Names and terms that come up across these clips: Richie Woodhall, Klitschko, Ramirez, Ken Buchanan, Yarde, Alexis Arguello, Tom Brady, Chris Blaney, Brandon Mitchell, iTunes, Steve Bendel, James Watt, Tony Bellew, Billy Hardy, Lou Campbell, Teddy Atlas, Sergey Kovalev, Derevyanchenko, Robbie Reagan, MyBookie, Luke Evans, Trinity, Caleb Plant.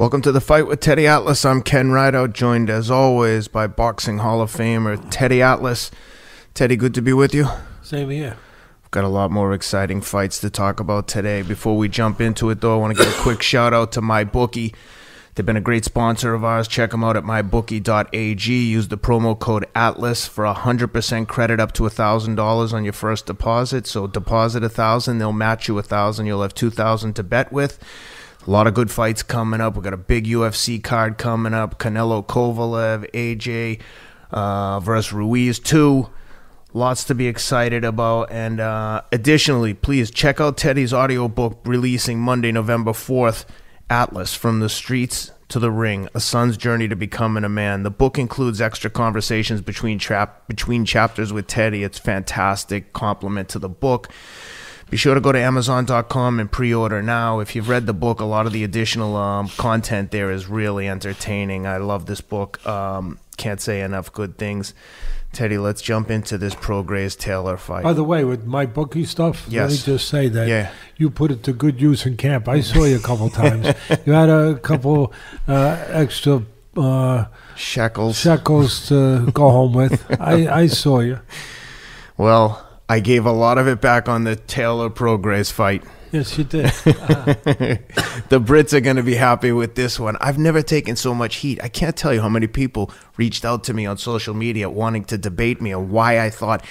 Welcome to The Fight with Teddy Atlas. I'm Ken Rideout, joined as always by Boxing Hall of Famer Teddy Atlas. Teddy, good to be with you. Same here. We've got a lot more exciting fights to talk about today. Before we jump into it, though, I want to give a quick shout-out to MyBookie. They've been a great sponsor of ours. Check them out at mybookie.ag. Use the promo code ATLAS for 100% credit up to $1,000 on your first deposit. So deposit $1,000, they'll match you $1,000. You'll have $2,000 to bet with. A lot of good fights coming up. We've got a big UFC card coming up. Canelo Kovalev, AJ versus Ruiz 2. Lots to be excited about. And additionally, please check out Teddy's audiobook releasing Monday, November 4th. Atlas, From the Streets to the Ring, A Son's Journey to Becoming a Man. The book includes extra conversations between chapters with Teddy. It's fantastic compliment to the book. Be sure to go to Amazon.com and pre-order now. If you've read the book, a lot of the additional content there is really entertaining. I love this book. Can't say enough good things. Teddy, let's jump into this Prograis-Taylor fight. By the way, with my bookie stuff, yes. Let me just say that you put it to good use in camp. I saw you a couple times. You had a couple extra shackles to go home with. I saw you. Well, I gave a lot of it back on the Taylor Prograis fight. Yes, you did. The Brits are going to be happy with this one. I've never taken so much heat. I can't tell you how many people reached out to me on social media wanting to debate me on why I thought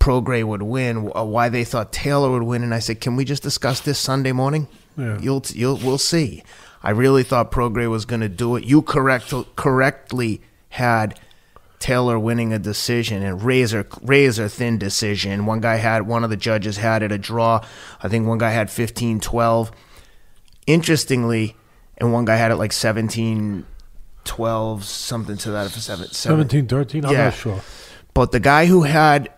Prograis would win, why they thought Taylor would win. And I said, can we just discuss this Sunday morning? Yeah. We'll see. I really thought Prograis was going to do it. You correctly had Taylor winning a decision, and razor thin decision. One of the judges had it a draw. I think one guy had 15-12. Interestingly, and one guy had it like 17-12, something to that. 17-13, I'm not sure. But the guy who had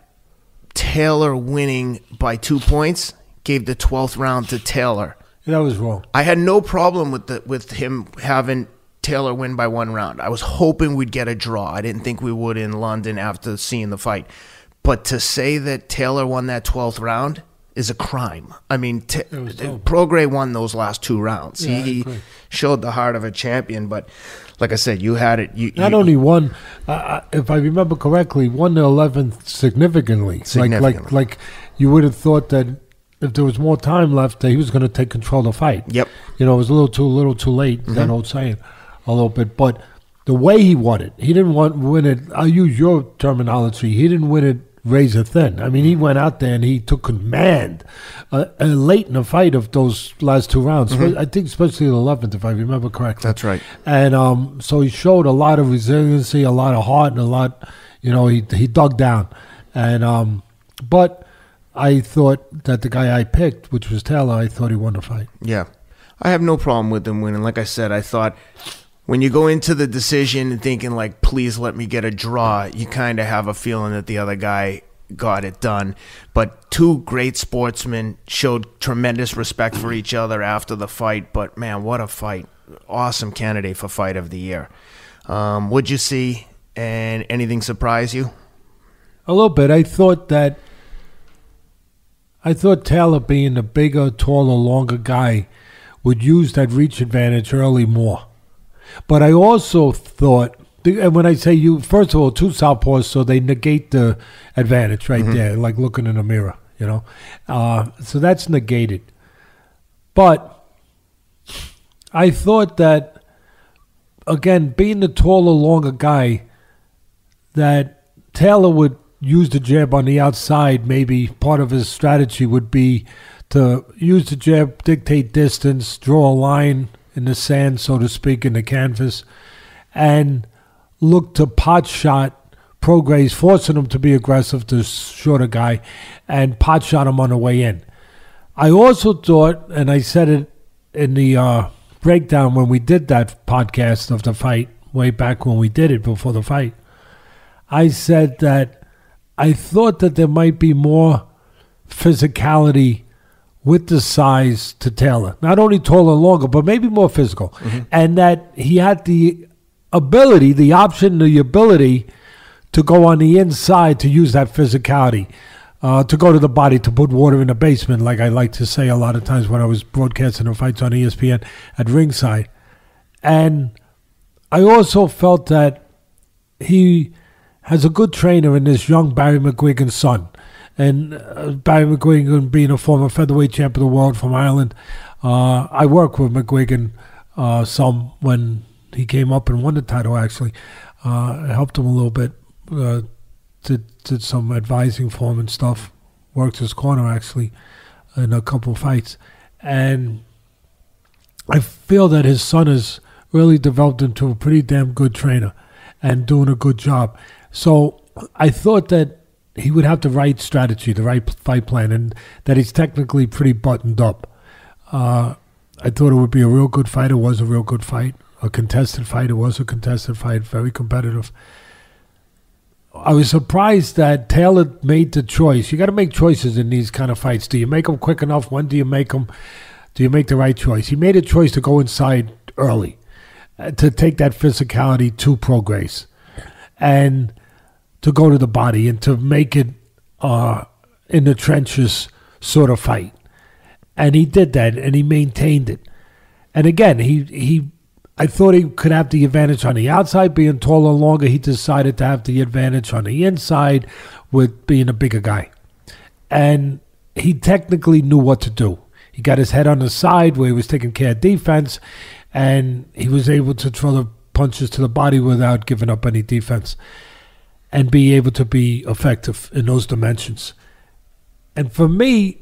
Taylor winning by 2 points gave the 12th round to Taylor. That was wrong. I had no problem with him having Taylor win by one round. I was hoping we'd get a draw. I didn't think we would in London after seeing the fight. But to say that Taylor won that 12th round is a crime. I mean, Prograis won those last two rounds. Yeah, he showed the heart of a champion. But like I said, you had it. If I remember correctly, won the 11th significantly. Like you would have thought that if there was more time left, that he was going to take control of the fight. Yep. You know, it was a little too late, that old saying. A little bit, but the way he won it, he didn't win it. I'll use your terminology. He didn't win it razor thin. I mean, he went out there and he took command late in the fight of those last two rounds. I think especially the 11th, if I remember correctly. That's right. And so he showed a lot of resiliency, a lot of heart, and a lot. You know, he dug down, and but I thought that the guy I picked, which was Taylor, I thought he won the fight. Yeah, I have no problem with him winning. Like I said, I thought, when you go into the decision and thinking, like, please let me get a draw, you kind of have a feeling that the other guy got it done. But two great sportsmen showed tremendous respect for each other after the fight. But, man, what a fight. Awesome candidate for Fight of the Year. What'd you see? And anything surprise you? A little bit. I thought Taylor, being the bigger, taller, longer guy, would use that reach advantage early more. But I also thought, and when I say you, first of all, two southpaws, so they negate the advantage right there, like looking in a mirror, you know. So that's negated. But I thought that, again, being the taller, longer guy, that Taylor would use the jab on the outside. Maybe part of his strategy would be to use the jab, dictate distance, draw a line in the sand, so to speak, in the canvas, and look to pot shot Prograis, forcing him to be aggressive, the shorter guy, and pot shot him on the way in. I also thought, and I said it in the breakdown when we did that podcast of the fight, way back when we did it before the fight, I said that I thought that there might be more physicality with the size to Taylor. Not only taller and longer, but maybe more physical. And that he had the ability to go on the inside, to use that physicality, to go to the body, to put water in the basement, like I like to say a lot of times when I was broadcasting the fights on ESPN at ringside. And I also felt that he has a good trainer in this young Barry McGuigan's son. And Barry McGuigan being a former featherweight champ of the world from Ireland, I worked with McGuigan some when he came up and won the title, actually. I helped him a little bit, did some advising for him and stuff, worked his corner, actually, in a couple of fights. And I feel that his son has really developed into a pretty damn good trainer and doing a good job. So I thought that he would have the right strategy, the right fight plan, and that he's technically pretty buttoned up. I thought it would be a real good fight. It was a real good fight. A contested fight. It was a contested fight. Very competitive. I was surprised that Taylor made the choice. You got to make choices in these kind of fights. Do you make them quick enough? When do you make them? Do you make the right choice? He made a choice to go inside early, to take that physicality to Prograis, and to go to the body and to make it in the trenches sort of fight. And he did that, and he maintained it. And again, I thought he could have the advantage on the outside, being taller and longer. He decided to have the advantage on the inside with being a bigger guy. And he technically knew what to do. He got his head on the side where he was taking care of defense, and he was able to throw the punches to the body without giving up any defense and be able to be effective in those dimensions. And for me,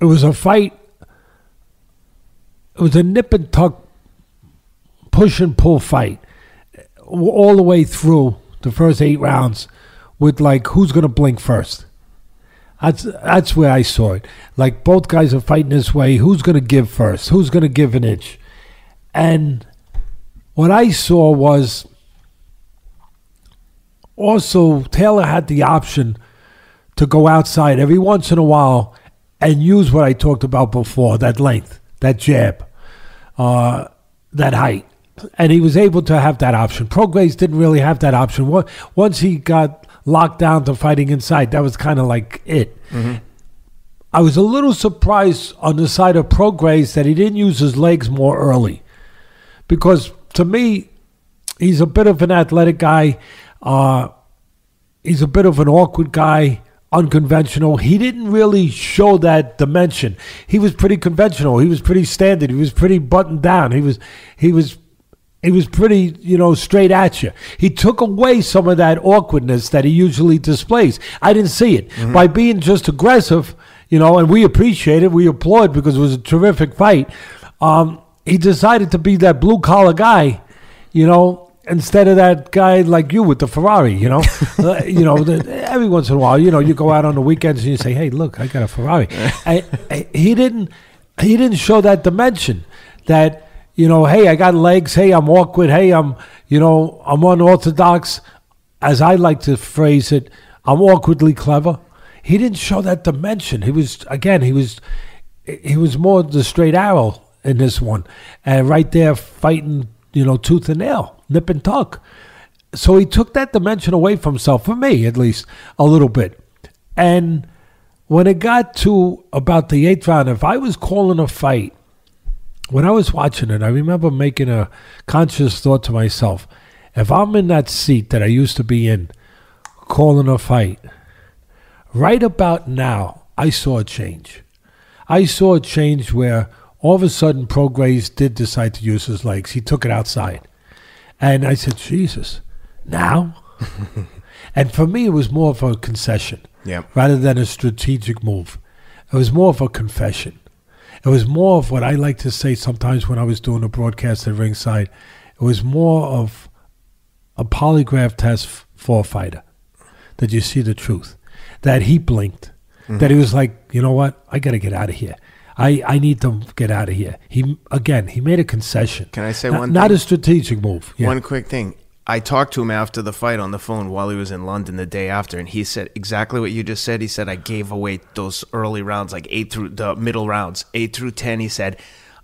it was a fight. It was a nip and tuck, push and pull fight all the way through the first 8 rounds with, like, who's going to blink first. That's where I saw it. Like, both guys are fighting this way. Who's going to give first? Who's going to give an inch? And what I saw was also Taylor had the option to go outside every once in a while and use what I talked about before, that length, that jab, that height. And he was able to have that option. Prograis didn't really have that option. Once he got locked down to fighting inside, that was kind of like it. Mm-hmm. I was a little surprised on the side of Prograis that he didn't use his legs more early, because to me, he's a bit of an athletic guy. He's a bit of an awkward guy, unconventional. He didn't really show that dimension. He was pretty conventional. He was pretty standard. He was pretty buttoned down. He was pretty, straight at you. He took away some of that awkwardness that he usually displays. I didn't see it. Mm-hmm. By being just aggressive, and we appreciate it. We applaud, because it was a terrific fight. He decided to be that blue-collar guy, instead of that guy like you with the Ferrari, every once in a while, you go out on the weekends and you say, hey, look, I got a Ferrari. He didn't show that dimension that, hey, I got legs. Hey, I'm awkward. Hey, I'm unorthodox. As I like to phrase it, I'm awkwardly clever. He didn't show that dimension. He was more the straight arrow in this one. And right there fighting, tooth and nail, nip and tuck. So he took that dimension away from himself, for me at least, a little bit. And when it got to about the 8th round, if I was calling a fight, when I was watching it, I remember making a conscious thought to myself, if I'm in that seat that I used to be in, calling a fight, right about now, I saw a change. I saw a change where all of a sudden Prograis did decide to use his legs. He took it outside. And I said, Jesus, now? And for me, it was more of a concession rather than a strategic move. It was more of a confession. It was more of what I like to say sometimes when I was doing a broadcast at ringside. It was more of a polygraph test for a fighter, that you see the truth, that he blinked, that he was like, you know what, I got to get out of here. I need to get out of here. He made a concession. Can I say one thing? Not a strategic move. Yeah. One quick thing. I talked to him after the fight on the phone while he was in London the day after, and he said exactly what you just said. He said, I gave away those early rounds, like the middle rounds, 8 through 10. He said,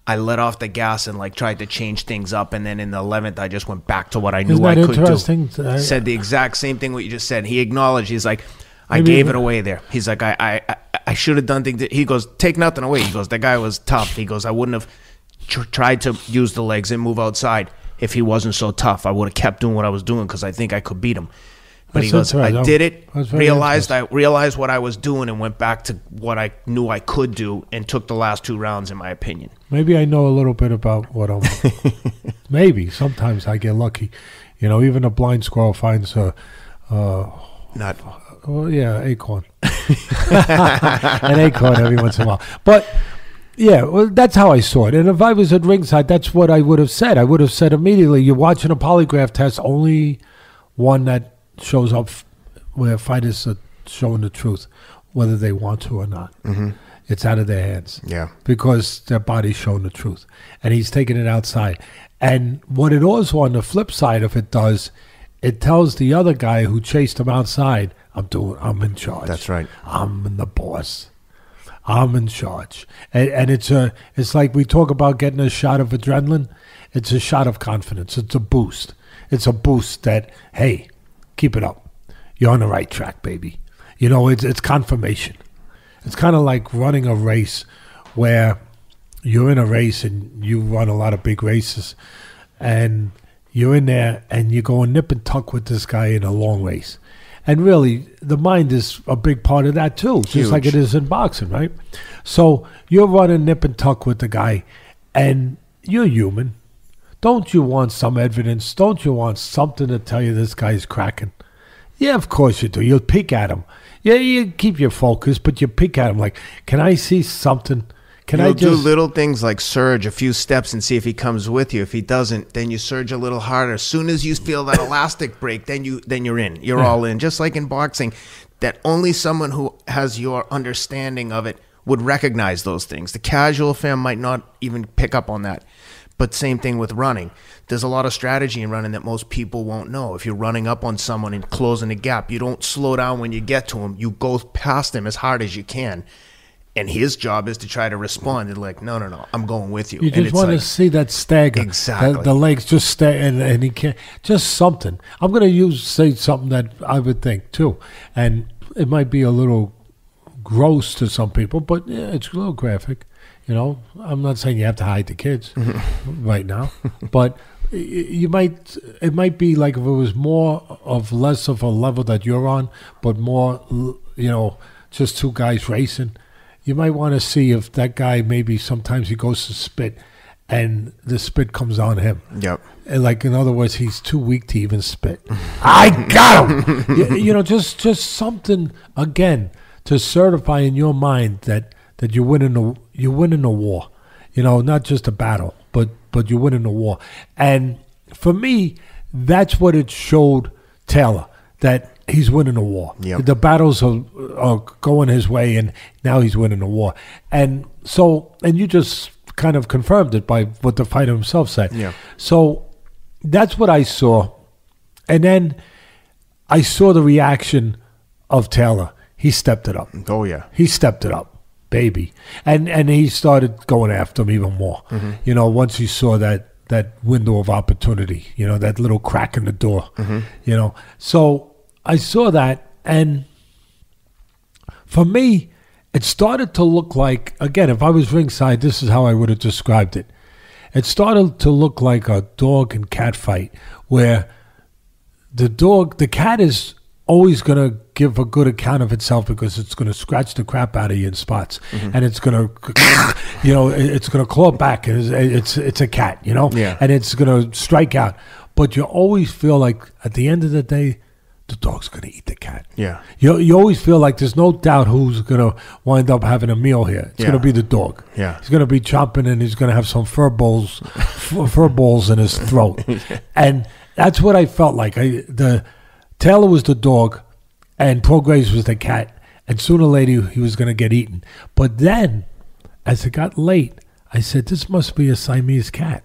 I let off the gas and tried to change things up, and then in the 11th, I just went back to what I knew I could do. He said the exact same thing what you just said. He acknowledged. He's like, I gave it away there. He's like, I should have done things. He goes, take nothing away. He goes, the guy was tough. He goes, I wouldn't have. tried to use the legs and move outside. If he wasn't so tough, I would have kept doing what I was doing because I think I could beat him. But he goes, I did it, realized what I was doing, and went back to what I knew I could do and took the last two rounds, in my opinion. Maybe I know a little bit about what I'm – maybe. Sometimes I get lucky. You know, even a blind squirrel finds a acorn. An acorn every once in a while. But – yeah, well, that's how I saw it. And if I was at ringside, that's what I would have said. I would have said immediately, you're watching a polygraph test, only one that shows up where fighters are showing the truth, whether they want to or not. Mm-hmm. It's out of their hands. Yeah. Because their body's showing the truth. And he's taking it outside. And what it also, on the flip side, if it does, it tells the other guy who chased him outside, I'm in charge. That's right. I'm the boss. I'm in charge. And it's like we talk about getting a shot of adrenaline. It's a shot of confidence. It's a boost. It's a boost that, hey, keep it up. You're on the right track, baby. You know, it's confirmation. It's kind of like running a race where you're in a race and you run a lot of big races and you're in there and you go nip and tuck with this guy in a long race. And really, the mind is a big part of that, too. Huge. Just like it is in boxing, right? So you're running nip and tuck with the guy, and you're human. Don't you want some evidence? Don't you want something to tell you this guy's cracking? Yeah, of course you do. You'll peek at him. Yeah, you keep your focus, but you peek at him like, can I see something? You'll do little things like surge a few steps and see if he comes with you. If he doesn't, then you surge a little harder. As soon as you feel that elastic break, then you're in. You're all in. Just like in boxing, that only someone who has your understanding of it would recognize those things. The casual fan might not even pick up on that. But same thing with running. There's a lot of strategy in running that most people won't know. If you're running up on someone and closing a gap, you don't slow down when you get to him. You go past him as hard as you can. And his job is to try to respond and like, no, I'm going with you. You just want to see that stagger. Exactly. The legs just stagger, and he can't. Just something. I'm going to say something that I would think, too. And it might be a little gross to some people, but yeah, it's a little graphic. You know, I'm not saying you have to hide the kids right now. But it might be like if it was more of less of a level that you're on, but more, you know, just two guys racing. You might want to see if that guy, maybe sometimes he goes to spit and the spit comes on him. Yep. And like, in other words, he's too weak to even spit. I got him! You know, just something, again, to certify in your mind that you're winning the war. You know, not just a battle, but you're winning the war. And for me, that's what it showed Taylor, that he's winning the war. Yep. The battles are going his way, and now he's winning the war. And so, and you just kind of confirmed it by what the fighter himself said. Yeah. So that's what I saw. And then I saw the reaction of Taylor. He stepped it up. Oh, yeah. He stepped it up, baby. And he started going after him even more. Mm-hmm. You know, once he saw that window of opportunity, you know, that little crack in the door, you know. So I saw that, and for me, it started to look like, again, if I was ringside, this is how I would have described it. It started to look like a dog and cat fight, where the cat is always going to give a good account of itself because it's going to scratch the crap out of you in spots, and it's going to, you know, it's going to claw back. It's a cat, you know, and it's going to strike out. But you always feel like at the end of the day, the dog's going to eat the cat. Yeah. You always feel like there's no doubt who's going to wind up having a meal here. It's going to be the dog. Yeah. He's going to be chomping, and he's going to have some fur balls in his throat. And that's what I felt like. Taylor was the dog, and Prograis was the cat. And sooner or later, he was going to get eaten. But then, as it got late, I said, this must be a Siamese cat.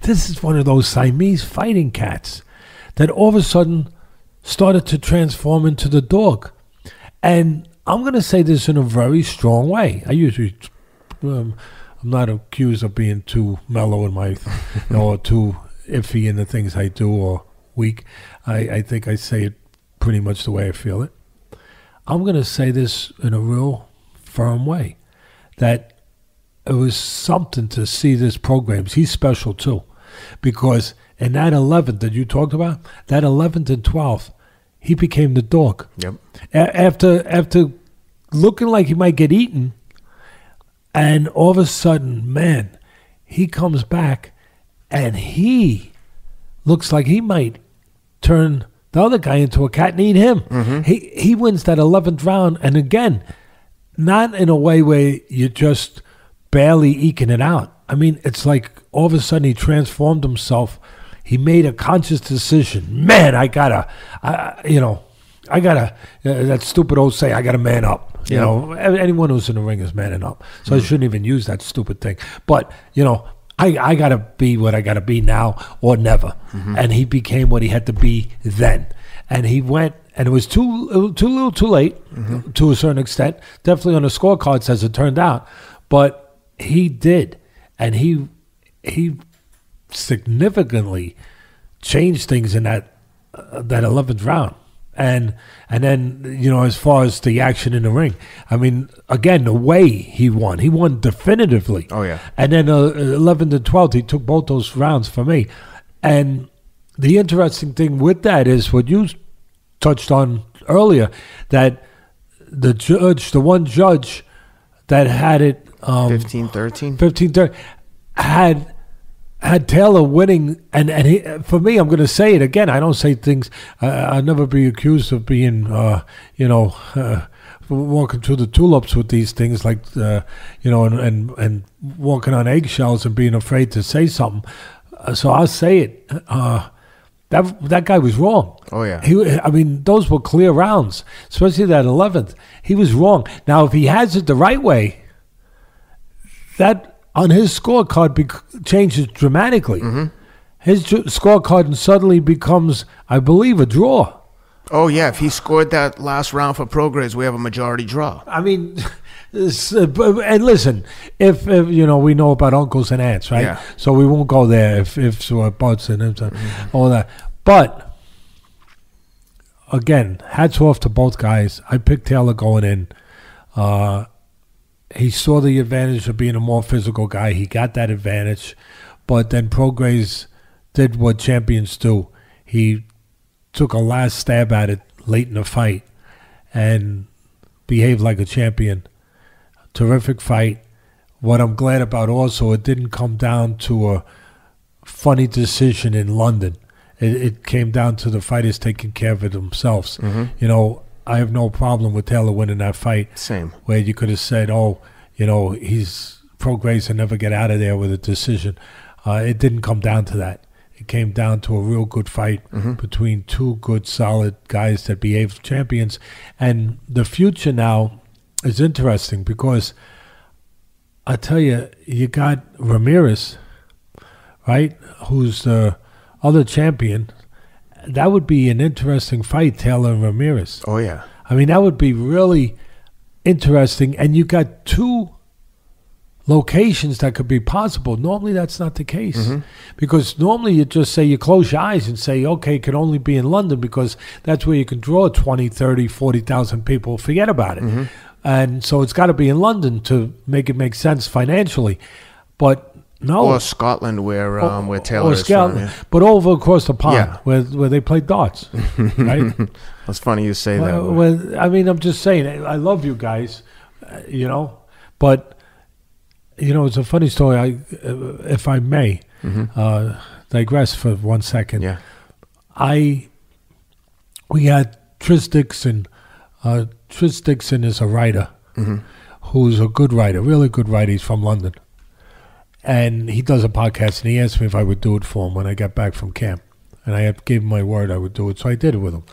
This is one of those Siamese fighting cats that all of a sudden started to transform into the dog. And I'm going to say this in a very strong way. I usually, I'm not accused of being too mellow in my, you know, or too iffy in the things I do or weak. I think I say it pretty much the way I feel it. I'm going to say this in a real firm way, that it was something to see this program. He's special too, because in that 11th that you talked about, that 11th and 12th, he became the dog. Yep. After looking like he might get eaten, and all of a sudden, man, he comes back and he looks like he might turn the other guy into a cat and eat him. Mm-hmm. He wins that 11th round, and again, not in a way where you're just barely eking it out. I mean, it's like all of a sudden he transformed himself. He made a conscious decision. Man, I gotta, that stupid old say, I gotta man up. You know, anyone who's in the ring is manning up. So I shouldn't even use that stupid thing. But, you know, I gotta be what I gotta be now or never. Mm-hmm. And he became what he had to be then. And he went, and it was too little too late, mm-hmm. to a certain extent. Definitely on the scorecards as it turned out. But he did. And he significantly changed things in that 11th round, and then, you know, as far as the action in the ring, I mean, again, the way he won definitively. Oh yeah. And then 11th and 12th, he took both those rounds for me. And the interesting thing with that is what you touched on earlier, that the one judge that had it 15-13 had Taylor winning, and he, for me, I'm going to say it again. I don't say things. I'll never be accused of being, walking through the tulips with these things, like, and walking on eggshells and being afraid to say something. So I'll say it. That guy was wrong. Oh yeah. Those were clear rounds, especially that 11th. He was wrong. Now, if he has it the right way, that on his scorecard changes dramatically. Mm-hmm. His scorecard suddenly becomes, I believe, a draw. Oh, yeah. If he scored that last round for Prograis, we have a majority draw. I mean, and listen, if we know about uncles and aunts, right? Yeah. So we won't go there if buts and mm-hmm. all that. But, again, hats off to both guys. I picked Taylor going in. He saw the advantage of being a more physical guy. He got that advantage. But then Prograis did what champions do. He took a last stab at it late in the fight and behaved like a champion. Terrific fight. What I'm glad about also, it didn't come down to a funny decision in London. It came down to the fighters taking care of it themselves. Mm-hmm. I have no problem with Taylor winning that fight. Same. Where you could have said, he's Prograis and never get out of there with a decision. It didn't come down to that. It came down to a real good fight, mm-hmm. between two good, solid guys that behaved champions. And the future now is interesting because I tell you, you got Ramirez, right, who's the other champion. That would be an interesting fight, Taylor and Ramirez. Oh, yeah. I mean, that would be really interesting. And you got two locations that could be possible. Normally, that's not the case. Mm-hmm. Because normally, you just say, you close your eyes and say, okay, it can only be in London because that's where you can draw 20, 30, 40,000 people. Forget about it. Mm-hmm. And so it's got to be in London to make it make sense financially. But no. Or Scotland, where Taylor is from. Yeah. But over across the pond, yeah. where they play darts, right? That's funny you say that. I mean, I'm just saying, I love you guys, but, it's a funny story, if I may, mm-hmm. Digress for 1 second. Yeah. We had Tris Dixon. Tris Dixon is a writer, mm-hmm. who's a good writer, really good writer. He's from London. And he does a podcast, and he asked me if I would do it for him when I got back from camp. And I gave him my word I would do it, so I did it with him.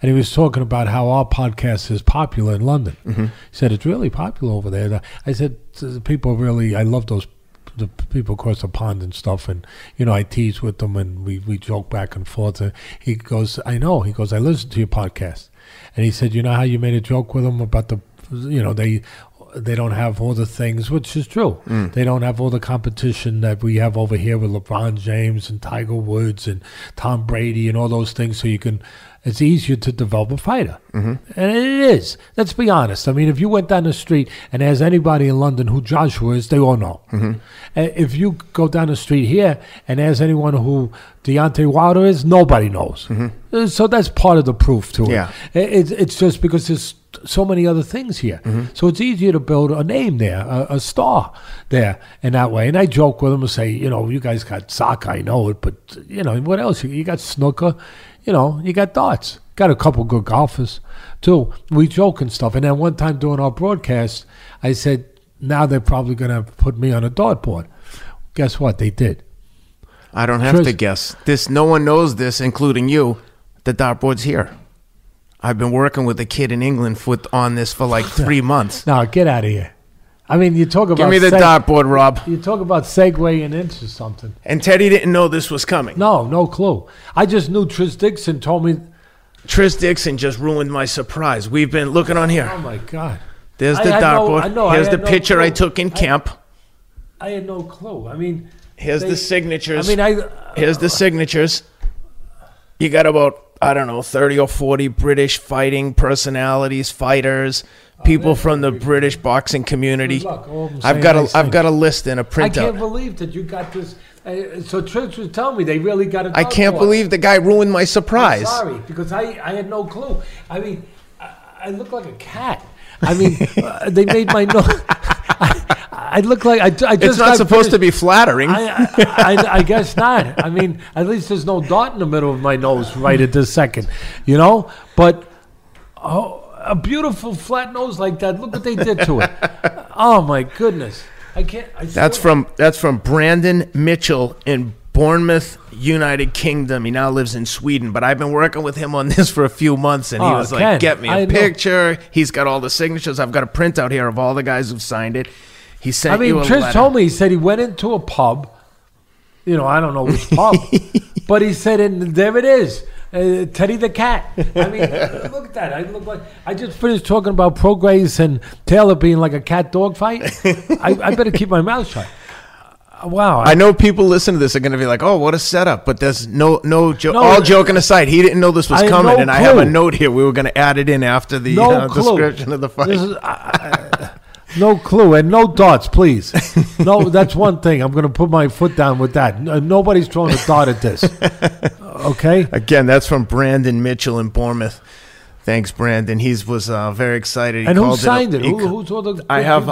And he was talking about how our podcast is popular in London. Mm-hmm. He said, it's really popular over there. I said, I love the people across the pond and stuff. And, I tease with them, and we joke back and forth. And he goes, I know. He goes, I listen to your podcast. And he said, you know how you made a joke with him about they don't have all the things, which is true. Mm. They don't have all the competition that we have over here with LeBron James and Tiger Woods and Tom Brady and all those things. So you can it's easier to develop a fighter. Mm-hmm. And it is. Let's be honest. I mean, if you went down the street and there's anybody in London who Joshua is, they all know. Mm-hmm. If you go down the street here and there's anyone who Deontay Wilder is, nobody knows. Mm-hmm. So that's part of the proof to it. Yeah. It's just because there's so many other things here. Mm-hmm. So it's easier to build a name there, a star there in that way. And I joke with him and say, you know, you guys got soccer, I know it, but, you know, what else? You got snooker, you know, you got darts. Got a couple good golfers, too. We joke and stuff. And then one time during our broadcast, I said, now they're probably going to put me on a dartboard. Guess what? They did. I don't have to guess. This, no one knows this, including you. The dartboard's here. I've been working with a kid in England on this for like 3 months. No, get out of here. I mean, you talk about... Give me the dartboard, Rob. You talk about segueing into something. And Teddy didn't know this was coming. No, no clue. I just knew Tris Dixon told me... Tris Dixon just ruined my surprise. We've been looking on here. Oh, my God. There's the dartboard. Here's the picture I took in camp. I had no clue. I mean... Here's the signatures. I mean, here's the signatures. You got about... I don't know, 30 or 40 British fighting personalities, fighters, people from the British boxing community. I've got a list and a printout. I can't believe that you got this. So Tris was telling me they really got it. I can't believe the guy ruined my surprise. I'm sorry, because I had no clue. I mean, I look like a cat. I mean, they made my nose. I look like I just. It's not supposed to be flattering. I guess not. I mean, at least there's no dart in the middle of my nose right at this second, you know. But a beautiful flat nose like that. Look what they did to it. Oh my goodness! I can't. That's from Brandon Mitchell in Bournemouth, United Kingdom. He now lives in Sweden, but I've been working with him on this for a few months, and he was like, get me a picture. He's got all the signatures. I've got a printout here of all the guys who've signed it. He sent you a letter. I mean, Tris told me, he said he went into a pub. You know, I don't know which pub, but he said, and there it is, Teddy the Cat. I mean, look at that. I just finished talking about Prograis and Taylor being like a cat dog fight. I better keep my mouth shut. Wow. I know people listen to this are going to be like, oh, what a setup. But there's no joke. No, all joking aside, he didn't know this was coming. No clue. I have a note here. We were going to add it in after the description of the fight. No clue. And no darts, please. No, that's one thing. I'm going to put my foot down with that. Nobody's throwing a dart at this. Okay? Again, that's from Brandon Mitchell in Bournemouth. Thanks, Brandon. He was very excited. And who signed it? Who told the I have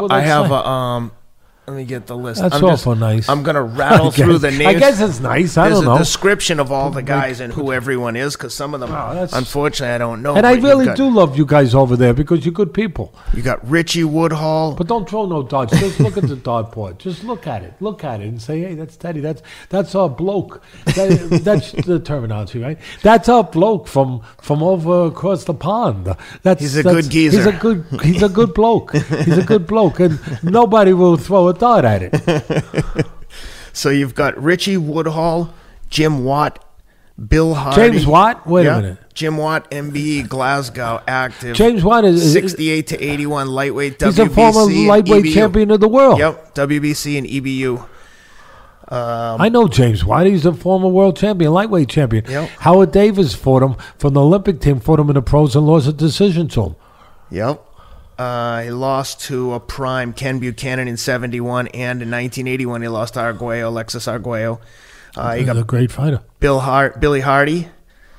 let me get the list. That's awful nice. I'm going to rattle through the names. I guess it's nice. There's a description of all the guys and who everyone is, because some of them, unfortunately, I don't know. And I really do love you guys over there because you're good people. You got Richie Woodhall. But don't throw no darts. Just look at the dartboard. Just look at it. Look at it and say, hey, that's Teddy. That's our bloke. That's the terminology, right? That's our bloke from over across the pond. He's a good geezer. He's a good bloke. He's a good bloke. And nobody will throw it. Thought at it. So you've got Richie Woodhall, Jim Watt, Bill Hardy. James Watt? Wait a minute. Jim Watt, MBE, Glasgow, active. James Watt is 68 to 81, lightweight, WBC. He's a former lightweight champion of the world. Yep, WBC and EBU. I know James Watt. He's a former world champion, lightweight champion. Yep. Howard Davis fought him from the Olympic team, fought him in the pros and lost a decision to him. Yep. He lost to a prime Ken Buchanan in 71, and in 1981 he lost to Alexis Arguello. He got a great fighter. Billy Hardy,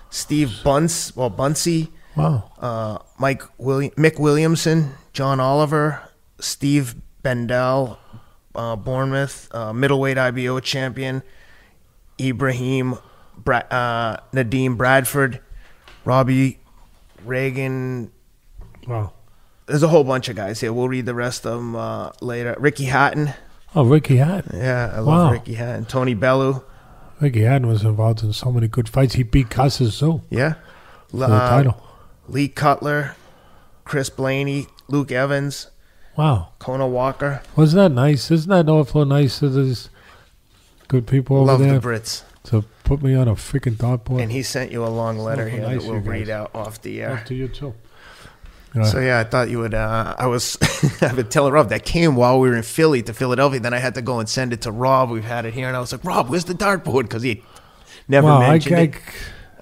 Steve Bunce, Buncey. Wow. Mick Williamson, John Oliver, Steve Bendel, Bournemouth, middleweight IBO champion, Ibrahim Nadeem Bradford, Robbie Reagan. Wow. There's a whole bunch of guys here. We'll read the rest of them later. Ricky Hatton. Oh, Ricky Hatton. Yeah, I love Ricky Hatton. Tony Bellew. Ricky Hatton was involved in so many good fights. He beat Casas, too. Yeah. For the title. Lee Cutler, Chris Blaney, Luke Evans. Wow. Kona Walker. Wasn't that nice? Isn't that awful nice of these good people over there? Love the Brits. To put me on a freaking dartboard. And he sent you a long letter here that we'll read out off the air. Up to you, too. Right. So, yeah, I thought you would I would tell Rob that came while we were in Philly to Philadelphia. Then I had to go and send it to Rob. We've had it here. And I was like, Rob, where's the dartboard? Because he never mentioned it.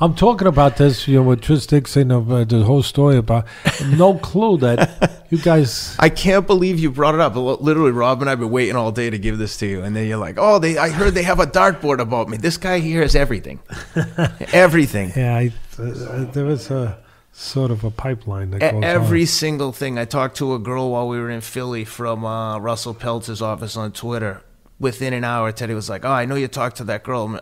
I'm talking about this, with Tris Dixon, the whole story about, no clue that you guys. I can't believe you brought it up. Literally, Rob and I have been waiting all day to give this to you. And then you're like, oh, I heard they have a dartboard about me. This guy here is everything. Everything. Yeah, there was a sort of a pipeline that goes every on. Single thing. I talked to a girl while we were in Philly from Russell Peltz's office on Twitter. Within an hour, Teddy was like, oh, I know you talked to that girl,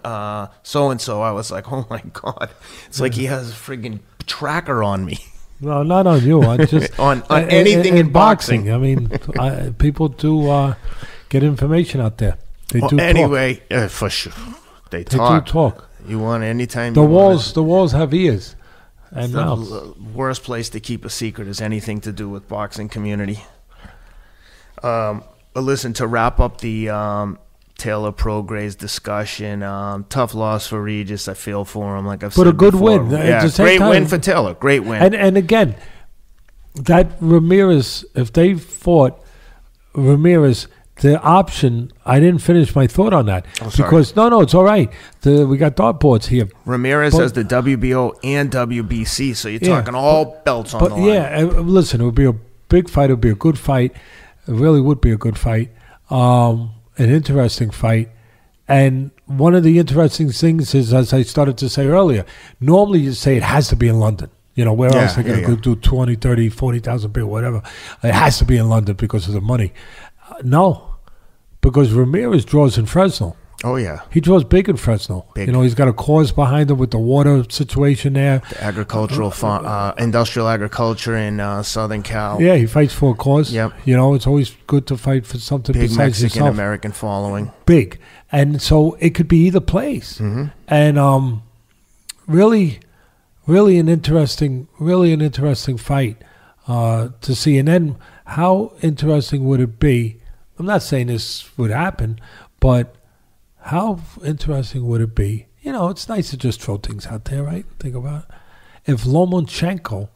so-and-so. I was like, oh, my God. It's like he has a friggin' tracker on me. No, not on you. I just on anything in boxing. I mean, people do get information out there. They do anyway, talk. For sure. They do talk. You want any time you want. The walls have ears and mouths. The worst place to keep a secret is anything to do with boxing community. But listen, to wrap up the Taylor Prograis discussion, tough loss for Regis. I feel for him, like I've said before. But a good win. Yeah, great win for Taylor. Great win. And again, that Ramirez, if they fought Ramirez, the option, I didn't finish my thought on that. Oh, sorry. Because, no, it's all right. We got dartboards here. Ramirez has the WBO and WBC, so you're talking all belts on the line. Yeah, listen, it would be a big fight. It would be a good fight. It really would be a good fight, an interesting fight. And one of the interesting things is, as I started to say earlier, normally you say it has to be in London. Where else they're going to go do 20, 30, 40,000 people, whatever. It has to be in London because of the money. No, because Ramirez draws in Fresno. Oh, yeah. He draws big in Fresno. Big. He's got a cause behind him with the water situation there. The industrial agriculture in Southern Cal. Yeah, he fights for a cause. Yep. It's always good to fight for something big besides yourself. Big Mexican-American following. Big. And so it could be either place. Mm-hmm. And really, really an interesting fight to see. And then how interesting would it be? I'm not saying this would happen, but how interesting would it be? It's nice to just throw things out there, right? Think about it. If Lomachenko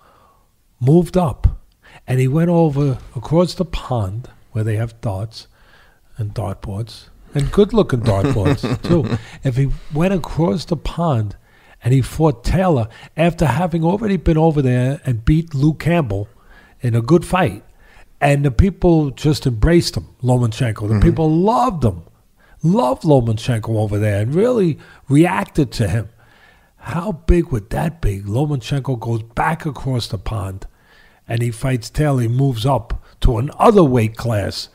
moved up and he went over across the pond where they have darts and dartboards, and good-looking dartboards, too. If he went across the pond and he fought Taylor after having already been over there and beat Lou Campbell in a good fight, and the people just embraced him, Lomachenko. The people loved him. Love Lomachenko over there and really reacted to him. How big would that be? Lomachenko goes back across the pond and he fights Taylor. He moves up to another weight class.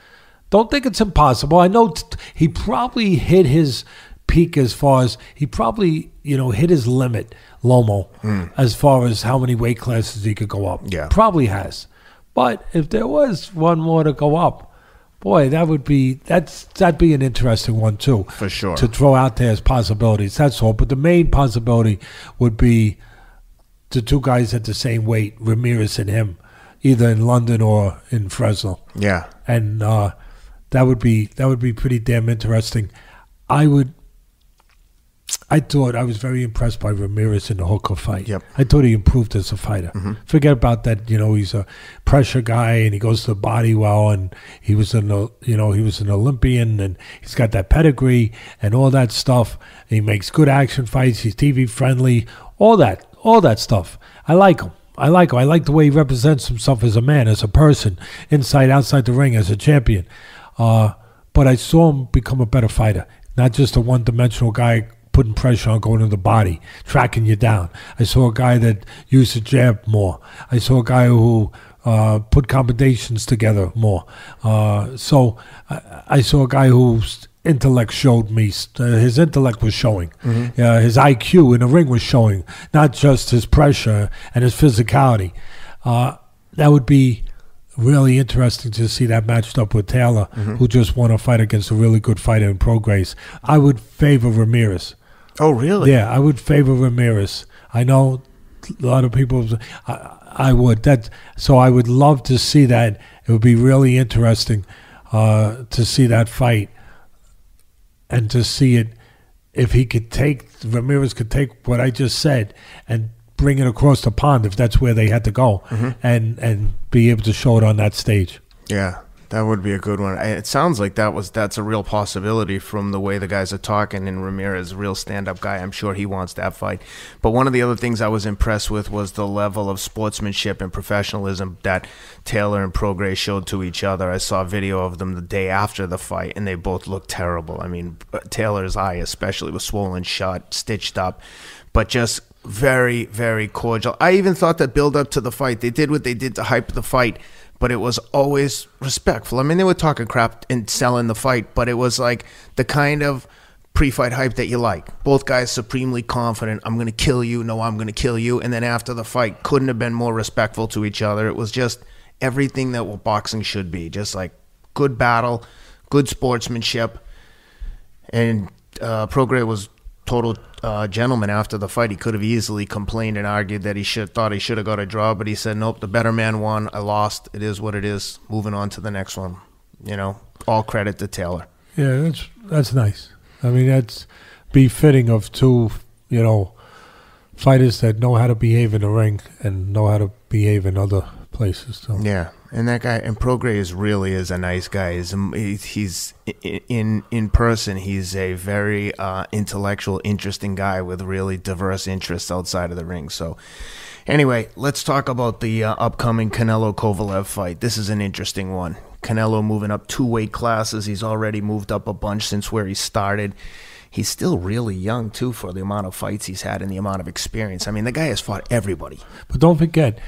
Don't think it's impossible. I know he probably hit his peak as far as he probably, hit his limit, Lomo, as far as how many weight classes he could go up. Yeah. Probably has. But if there was one more to go up, boy, that'd be an interesting one too, for sure, to throw out there as possibilities. That's all. But the main possibility would be the two guys at the same weight, Ramirez and him, either in London or in Fresno. Yeah, and that would be pretty damn interesting. I thought I was very impressed by Ramirez in the hooker fight. Yep. I thought he improved as a fighter. Mm-hmm. Forget about that. He's a pressure guy and he goes to the body well. And he was an Olympian and he's got that pedigree and all that stuff. He makes good action fights. He's TV friendly. All that stuff. I like him. I like the way he represents himself as a man, as a person, inside, outside the ring, as a champion. But I saw him become a better fighter, not just a one-dimensional guy. Putting pressure on, going to the body, tracking you down. I saw a guy that used the jab more. I saw a guy who put combinations together more. So I saw a guy whose intellect showed me. His intellect was showing. Mm-hmm. His IQ in the ring was showing, not just his pressure and his physicality. That would be really interesting to see that matched up with Taylor, who just won a fight against a really good fighter in Prograis. I would favor Ramirez. Oh, really? Yeah, I would favor Ramirez. I know a lot of people. I would. So I would love to see that. It would be really interesting to see that fight and to see it if he could take Ramirez could take what I just said and bring it across the pond if that's where they had to go, and be able to show it on that stage. Yeah, That would be a good one. It sounds like that's a real possibility from the way the guys are talking, and Ramirez, a real stand-up guy. I'm sure he wants that fight. But one of the other things I was impressed with was the level of sportsmanship and professionalism that Taylor and Prograis showed to each other. I saw a video of them the day after the fight, and they both looked terrible. I mean, Taylor's eye especially was swollen shut, stitched up, but just very, very cordial. I even thought that build-up to the fight, they did what they did to hype the fight, but it was always respectful. I mean, they were talking crap and selling the fight, but it was like the kind of pre-fight hype that you like. Both guys supremely confident. I'm going to kill you. No, I'm going to kill you. And then after the fight, couldn't have been more respectful to each other. It was just everything that boxing should be. Just like good battle, good sportsmanship. And Prograis was total gentleman after the fight. He could have easily complained and argued that he should have got a draw, but he said, nope, the better man won. I lost. It is what it is. Moving on to the next one. You know, all credit to Taylor. Yeah, that's nice. I mean, that's befitting of two, you know, fighters that know how to behave in the ring and know how to behave in other places. So. Yeah, and that guy, and Prograis really is a nice guy. He's in person, he's a very intellectual, interesting guy with really diverse interests outside of the ring. So anyway, let's talk about the upcoming Canelo Kovalev fight. This is an interesting one. Canelo moving up 2 weight classes. He's already moved up a bunch since where he started. He's still really young, too, for the amount of fights he's had and the amount of experience. I mean, the guy has fought everybody. But don't forget,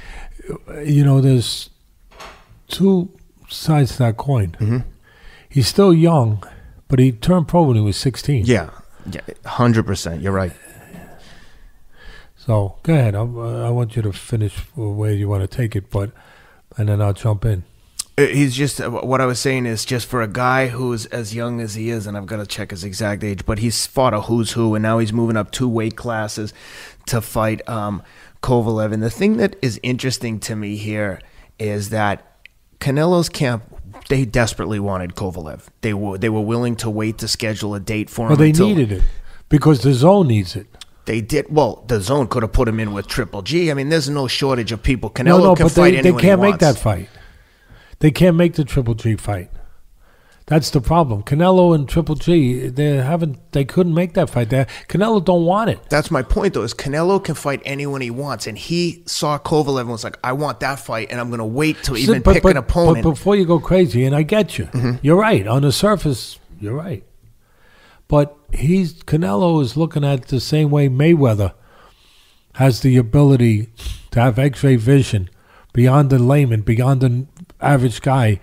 you know, there's two sides to that coin. Mm-hmm. He's still young, but he turned pro when he was 16. Yeah, 100%. You're right. So go ahead. I want you to finish where you want to take it, and then I'll jump in. He's just, what I was saying is, just for a guy who's as young as he is, and I've got to check his exact age, but he's fought a who's who, and now he's moving up 2 weight classes to fight Kovalev. And the thing that is interesting to me here is that Canelo's camp, they desperately wanted Kovalev. They were willing to wait to schedule a date for him. Well, they needed it because the zone needs it. They did. Well, the zone could have put him in with Triple G. I mean, there's no shortage of people. Canelo can fight anyone he wants. They can't make that fight. They can't make the Triple G fight. That's the problem. Canelo and Triple G, they couldn't make that fight. Canelo don't want it. That's my point, though, is Canelo can fight anyone he wants, and he saw Kovalev and was like, I want that fight, and I'm going to wait to pick an opponent. But before you go crazy, and I get you. Mm-hmm. You're right. On the surface, you're right. But Canelo is looking at it the same way Mayweather has the ability to have X-ray vision beyond the layman, beyond the average guy,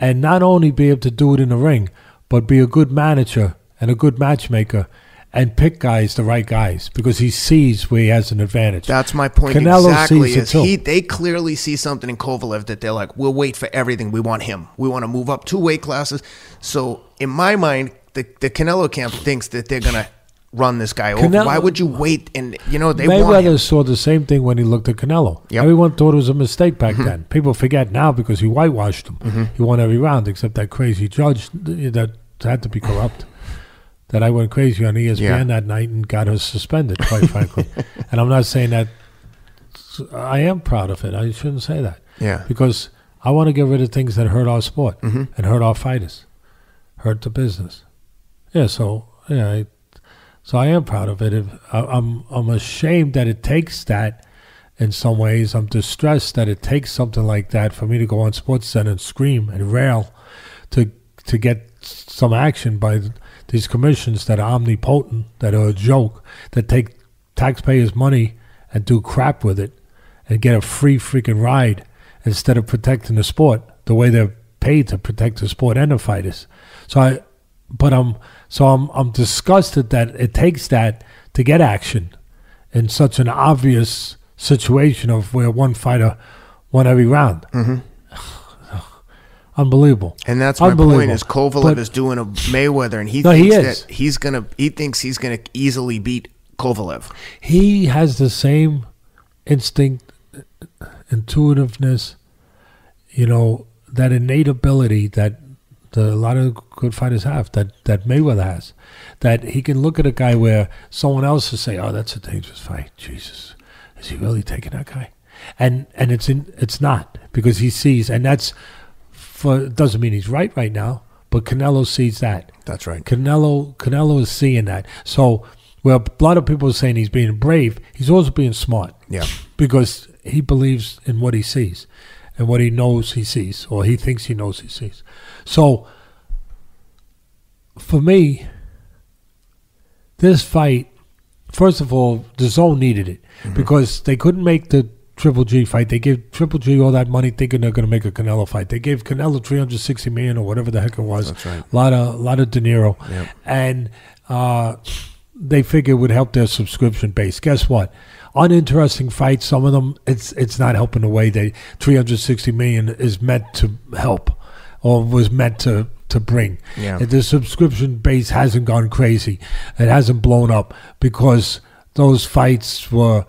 and not only be able to do it in the ring, but be a good manager and a good matchmaker and pick guys, the right guys, because he sees where he has an advantage. That's my point. Canelo exactly sees it too. They clearly see something in Kovalev that they're like, we'll wait for everything. We want him. We want to move up 2 weight classes. So in my mind, the Canelo camp thinks that they're going to run this guy over. Why would you wait? And, you know, Mayweather saw the same thing when he looked at Canelo. Yep. Everyone thought it was a mistake back then. People forget now because he whitewashed him. Mm-hmm. He won every round except that crazy judge that had to be corrupt. That I went crazy on ESPN that night and got her suspended, quite frankly. And I'm not saying that. I am proud of it. I shouldn't say that. Yeah. Because I want to get rid of things that hurt our sport and hurt our fighters, hurt the business. Yeah, so, yeah, So I am proud of it. I'm ashamed that it takes that in some ways. I'm distressed that it takes something like that for me to go on SportsCenter and scream and rail to get some action by these commissions that are omnipotent, that are a joke, that take taxpayers' money and do crap with it and get a free freaking ride instead of protecting the sport the way they're paid to protect the sport and the fighters. So I'm disgusted that it takes that to get action in such an obvious situation of where one fighter won every round. Mm-hmm. Unbelievable. And that's my point is Kovalev is doing a Mayweather, and he thinks he's gonna easily beat Kovalev. He has the same instinct, intuitiveness, you know, that innate ability that a lot of good fighters have, that Mayweather has, that he can look at a guy where someone else will say, oh, that's a dangerous fight. Jesus, is he really taking that guy? And it's not, because he sees, and that's for doesn't mean he's right now, but Canelo sees that. That's right. Canelo is seeing that. So well, a lot of people are saying he's being brave. He's also being smart. Yeah. Because he believes in what he sees and what he knows he sees, or he thinks he knows he sees. So for me, this fight, first of all, DAZN needed it because they couldn't make the Triple G fight. They gave Triple G all that money thinking they're going to make a Canelo fight. They gave Canelo $360 million or whatever the heck it was. That's right. A lot of De Niro. Yep. And they figured it would help their subscription base. Guess what? Uninteresting fights, some of them, it's not helping the way they $360 million is meant to help or was meant to bring. Yeah. The subscription base hasn't gone crazy. It hasn't blown up because those fights were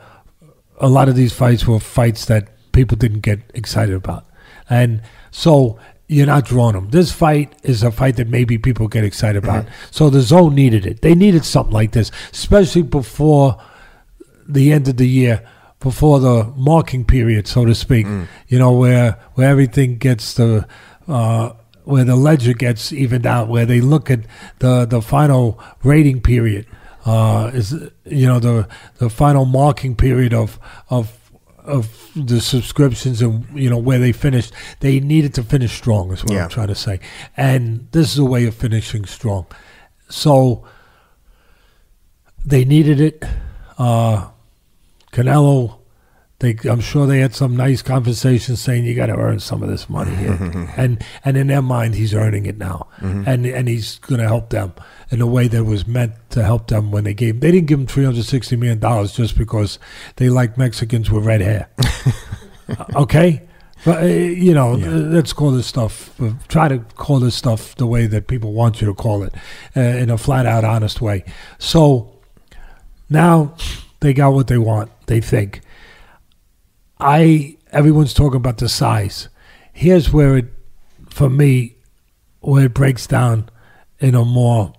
a lot of these fights were fights that people didn't get excited about. And so you're not drawing them. This fight is a fight that maybe people get excited about. So DAZN needed it. They needed something like this, especially before the end of the year, before the marking period, so to speak, you know, where everything gets where the ledger gets evened out, where they look at the final rating period, is you know the final marking period of the subscriptions and you know where they finished. They needed to finish strong, is what I'm trying to say. And this is a way of finishing strong. So they needed it. Canelo, I'm sure they had some nice conversations saying you got to earn some of this money here, and in their mind he's earning it now, and he's going to help them in a way that was meant to help them when they gave. They didn't give him $360 million just because they like Mexicans with red hair, okay? But you know, let's call this stuff. Try to call this stuff the way that people want you to call it, in a flat out honest way. So now they got what they want, they think. Everyone's talking about the size. Here's where it, for me, where it breaks down in a more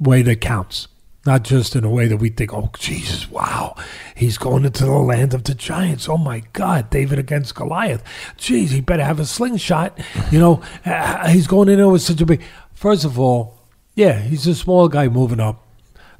way that counts. Not just in a way that we think, oh, Jesus, wow, he's going into the land of the giants. Oh, my God, David against Goliath. Jeez, he better have a slingshot. You know, he's going in there with such a big... First of all, yeah, he's a small guy moving up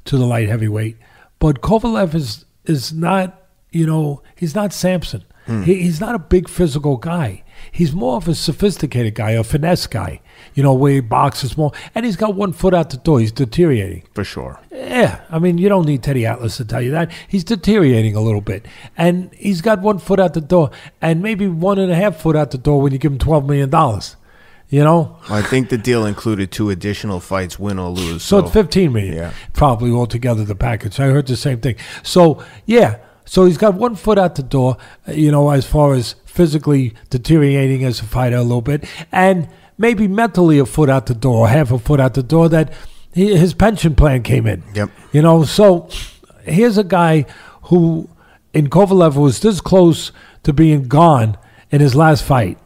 to the light heavyweight. But Kovalev is not, you know, he's not Samson. He's not a big physical guy. He's more of a sophisticated guy, a finesse guy, you know, where he boxes more. And he's got one foot out the door. He's deteriorating. For sure. Yeah. I mean, you don't need Teddy Atlas to tell you that. He's deteriorating a little bit. And he's got one foot out the door and maybe 1.5 foot out the door when you give him $12 million. You know, I think the deal included 2 additional fights, win or lose. So it's $15 million, probably altogether the package. I heard the same thing. So yeah, so he's got one foot out the door, you know, as far as physically deteriorating as a fighter a little bit, and maybe mentally a foot out the door, half a foot out the door that his pension plan came in. Yep. You know, so here's a guy who, in Kovalev, was this close to being gone in his last fight.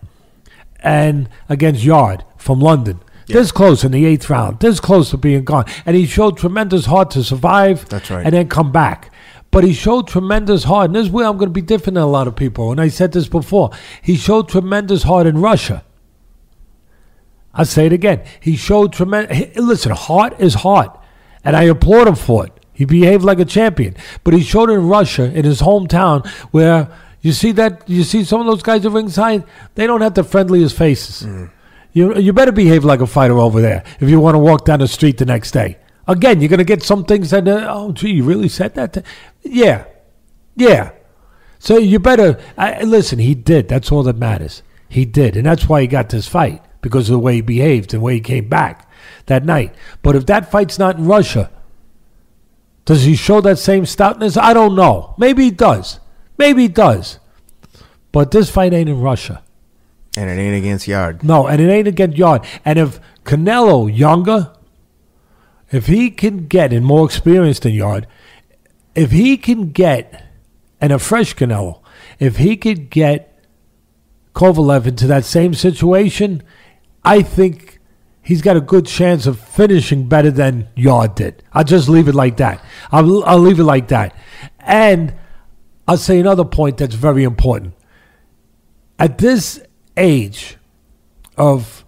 And against Yarde from London. Yeah. This close in the 8th round. This close to being gone. And he showed tremendous heart to survive. That's right. And then come back. But he showed tremendous heart. And this is where I'm going to be different than a lot of people. And I said this before. He showed tremendous heart in Russia. I'll say it again. He showed tremendous... Listen, heart is heart. And I applaud him for it. He behaved like a champion. But he showed it in Russia, in his hometown, where... You see that? You see some of those guys at ringside? They don't have the friendliest faces. You better behave like a fighter over there if you want to walk down the street the next day. Again, you're going to get some things that, oh, gee, you really said that? Yeah. Yeah. So you better, listen, he did. That's all that matters. He did. And that's why he got this fight, because of the way he behaved and the way he came back that night. But if that fight's not in Russia, does he show that same stoutness? I don't know. Maybe he does. Maybe it does. But this fight ain't in Russia. And it ain't against Yarde. No, and it ain't against Yarde. And if Canelo, younger, if he can get, and more experienced than Yarde, if he can get, and a fresh Canelo, if he could get Kovalev into that same situation, I think he's got a good chance of finishing better than Yarde did. I'll just leave it like that. I'll leave it like that. And... I'll say another point that's very important. At this age, of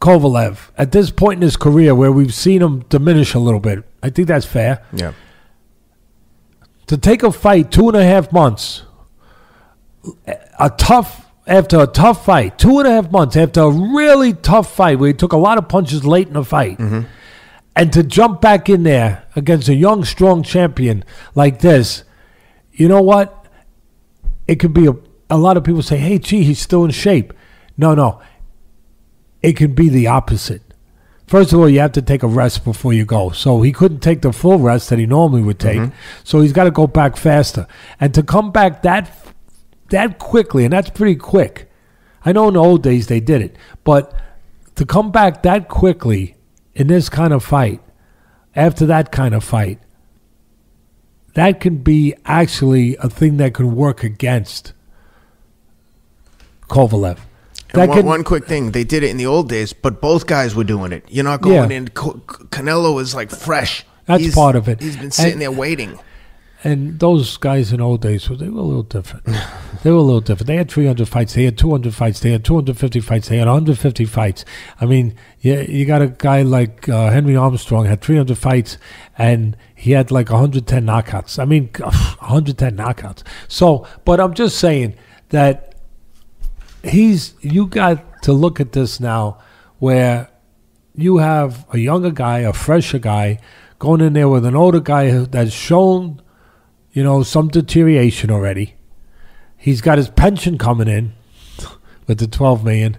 Kovalev at this point in his career where we've seen him diminish a little bit. I think that's fair. Yeah. To take a fight 2.5 months, after a tough fight, 2.5 months after a really tough fight where he took a lot of punches late in the fight, mm-hmm. and to jump back in there against a young, strong champion like this, you know what? It could be a lot of people say, hey, gee, he's still in shape. No. It could be the opposite. First of all, you have to take a rest before you go. So he couldn't take the full rest that he normally would take. Mm-hmm. So he's got to go back faster. And to come back that quickly, and that's pretty quick. I know in the old days they did it. But to come back that quickly in this kind of fight, after that kind of fight, that can be actually a thing that can work against Kovalev. And one quick thing, they did it in the old days, but both guys were doing it. You're not going in. Canelo is like fresh. That's part of it. He's been sitting there waiting. And those guys in old days, they were a little different. They had 300 fights. They had 200 fights. They had 250 fights. They had 150 fights. I mean, you got a guy like Henry Armstrong had 300 fights, and he had like 110 knockouts. I mean, 110 knockouts. So, but I'm just saying that you got to look at this now where you have a younger guy, a fresher guy, going in there with an older guy that's shown, some deterioration already. He's got his pension coming in with the $12 million.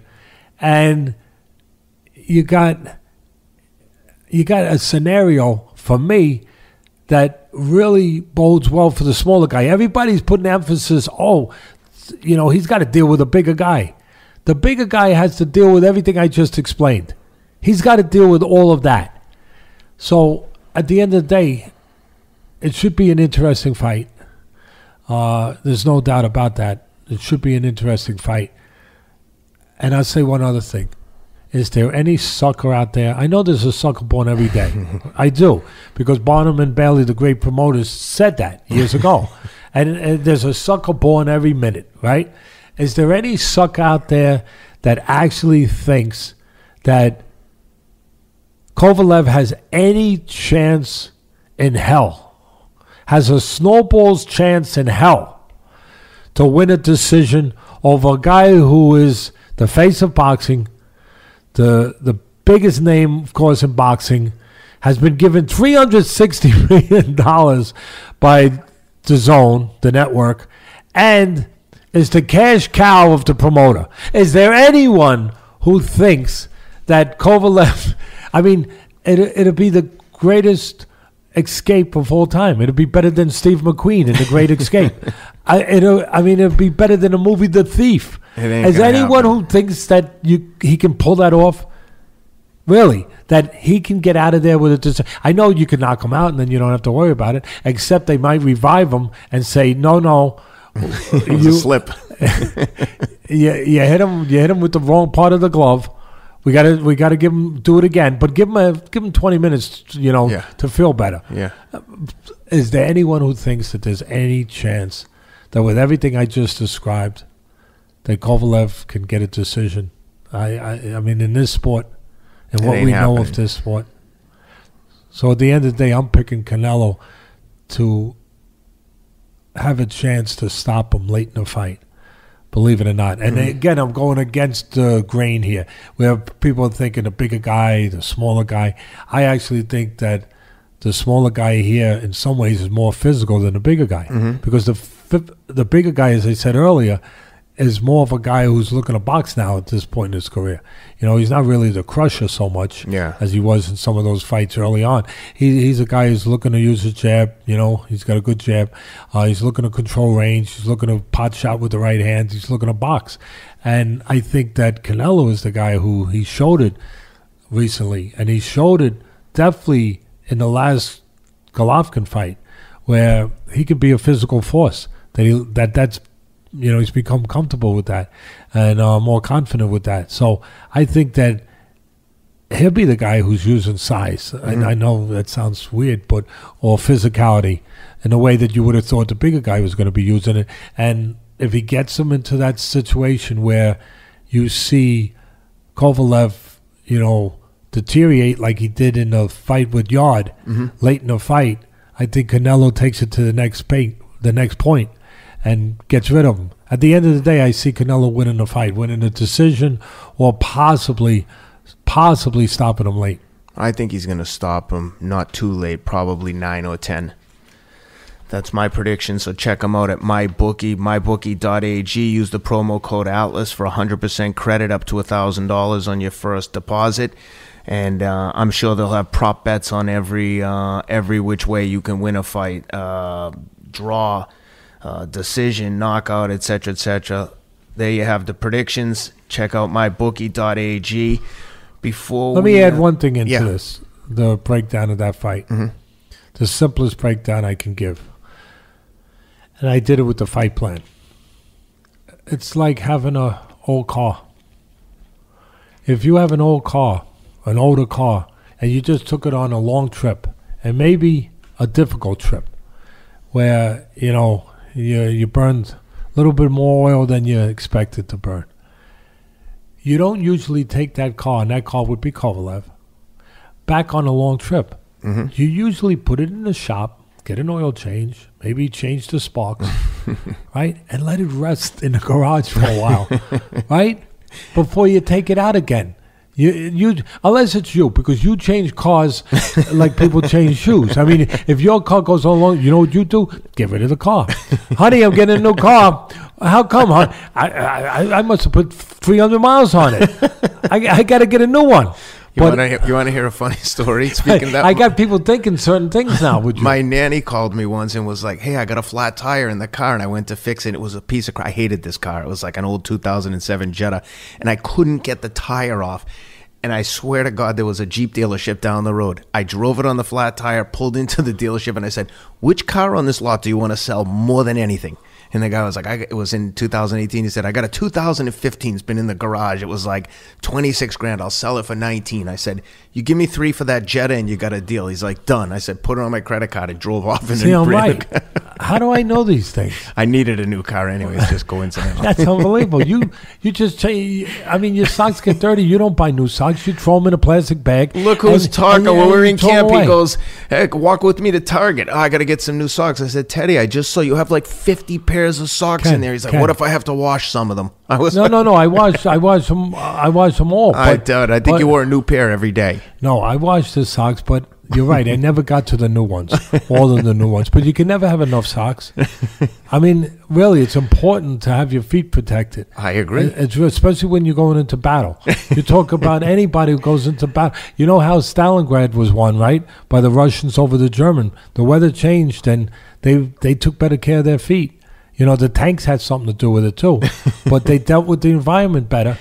And you got a scenario for me that really bodes well for the smaller guy. Everybody's putting emphasis, he's got to deal with a bigger guy. The bigger guy has to deal with everything I just explained. He's got to deal with all of that. So at the end of the day, it should be an interesting fight. There's no doubt about that. It should be an interesting fight. And I'll say one other thing. Is there any sucker out there? I know there's a sucker born every day. I do. Because Barnum and Bailey, the great promoters, said that years ago. And there's a sucker born every minute, right? Is there any sucker out there that actually thinks that Kovalev has any chance in hell, has a snowball's chance in hell to win a decision over a guy who is the face of boxing, the biggest name, of course, in boxing, has been given $360 million by DAZN, the network, and is the cash cow of the promoter. Is there anyone who thinks that Kovalev, I mean, it'd be the greatest escape of all time. It'd be better than Steve McQueen in The Great Escape. It'd be better than the movie The Thief. Is anyone who thinks that he can pull that off? Really, that he can get out of there with a decision. I know you can knock him out and then you don't have to worry about it, except they might revive him and say, no. It was a slip. you hit him with the wrong part of the glove. We gotta give him, do it again, but give him 20 minutes, to feel better. Yeah. Is there anyone who thinks that there's any chance that with everything I just described, that Kovalev can get a decision? I mean, in this sport, and what we know of this sport. So at the end of the day, I'm picking Canelo to have a chance to stop him late in the fight, believe it or not. And again, I'm going against the grain here, where people are thinking the bigger guy, the smaller guy. I actually think that the smaller guy here in some ways is more physical than the bigger guy, because the bigger guy, as I said earlier, is more of a guy who's looking to box now at this point in his career. He's not really the crusher so much as he was in some of those fights early on. He's a guy who's looking to use his jab. He's got a good jab. He's looking to control range. He's looking to pot shot with the right hand. He's looking to box. And I think that Canelo is the guy who he showed it recently, and he showed it definitely in the last Golovkin fight, where he could be a physical force. That's he's become comfortable with that and more confident with that. So I think that he'll be the guy who's using size. And I know that sounds weird, but or physicality in a way that you would have thought the bigger guy was going to be using it. And if he gets him into that situation where you see Kovalev, you know, deteriorate like he did in the fight with Yarde, late in the fight, I think Canelo takes it to the next point and gets rid of him. At the end of the day, I see Canelo winning the fight, winning the decision, or possibly stopping him late. I think he's going to stop him not too late, probably 9 or 10. That's my prediction, so check them out at MyBookie, mybookie.ag. Use the promo code ATLAS for 100% credit up to $1,000 on your first deposit. And I'm sure they'll have prop bets on every which way you can win a fight, draw, decision, knockout, etc., etc. There you have the predictions. Check out mybookie.ag. Let me add one thing into this, the breakdown of that fight. The simplest breakdown I can give. And I did it with the fight plan. It's like having an old car. If you have an old car, an older car, and you just took it on a long trip, and maybe a difficult trip, where, you know, you burned a little bit more oil than you expected to burn. You don't usually take that car, and that car would be Kovalev, back on a long trip. You usually put it in the shop, get an oil change, maybe change the sparks, right? And let it rest in the garage for a while, right? Before you take it out again. You unless it's you, because you change cars like people change shoes. I mean, if your car goes on long, you know what you do? Get rid of the car. Honey, I'm getting a new car. How come, honey? I must have put 300 miles on it. I got to get a new one. You want to hear a funny story? Speaking of that, I got people thinking certain things now. Would you? My nanny called me once and was like, "Hey, I got a flat tire in the car," and I went to fix it. It was a piece of crap. I hated this car. It was like an old 2007 Jetta, and I couldn't get the tire off. And I swear to God, there was a Jeep dealership down the road. I drove it on the flat tire, pulled into the dealership, and I said, "Which car on this lot do you want to sell more than anything?" And the guy was like, it was in 2018. He said, I got a 2015. It's been in the garage. It was like 26 grand. I'll sell it for 19. I said, you give me 3 for that Jetta and you got a deal. He's like, done. I said, put it on my credit card. I drove off. See, I'm right. How do I know these things? I needed a new car anyways, just coincidental. That's unbelievable. You just change. I mean, your socks get dirty. You don't buy new socks. You throw them in a plastic bag. Look who's talking. When we're in camp, he goes, hey, walk with me to Target. Oh, I got to get some new socks. I said, Teddy, I just saw you have like 50 pairs of socks in there. He's like, what if I have to wash some of them? I was no. I washed them all. I think you wore a new pair every day. No, I washed the socks, but you're right. I never got to the new ones, all of the new ones. But you can never have enough socks. I mean, really, it's important to have your feet protected. I agree. It's especially when you're going into battle. You talk about anybody who goes into battle. You know how Stalingrad was won, right, by the Russians over the German. The weather changed, and they took better care of their feet. You know, the tanks had something to do with it, too. But they dealt with the environment better.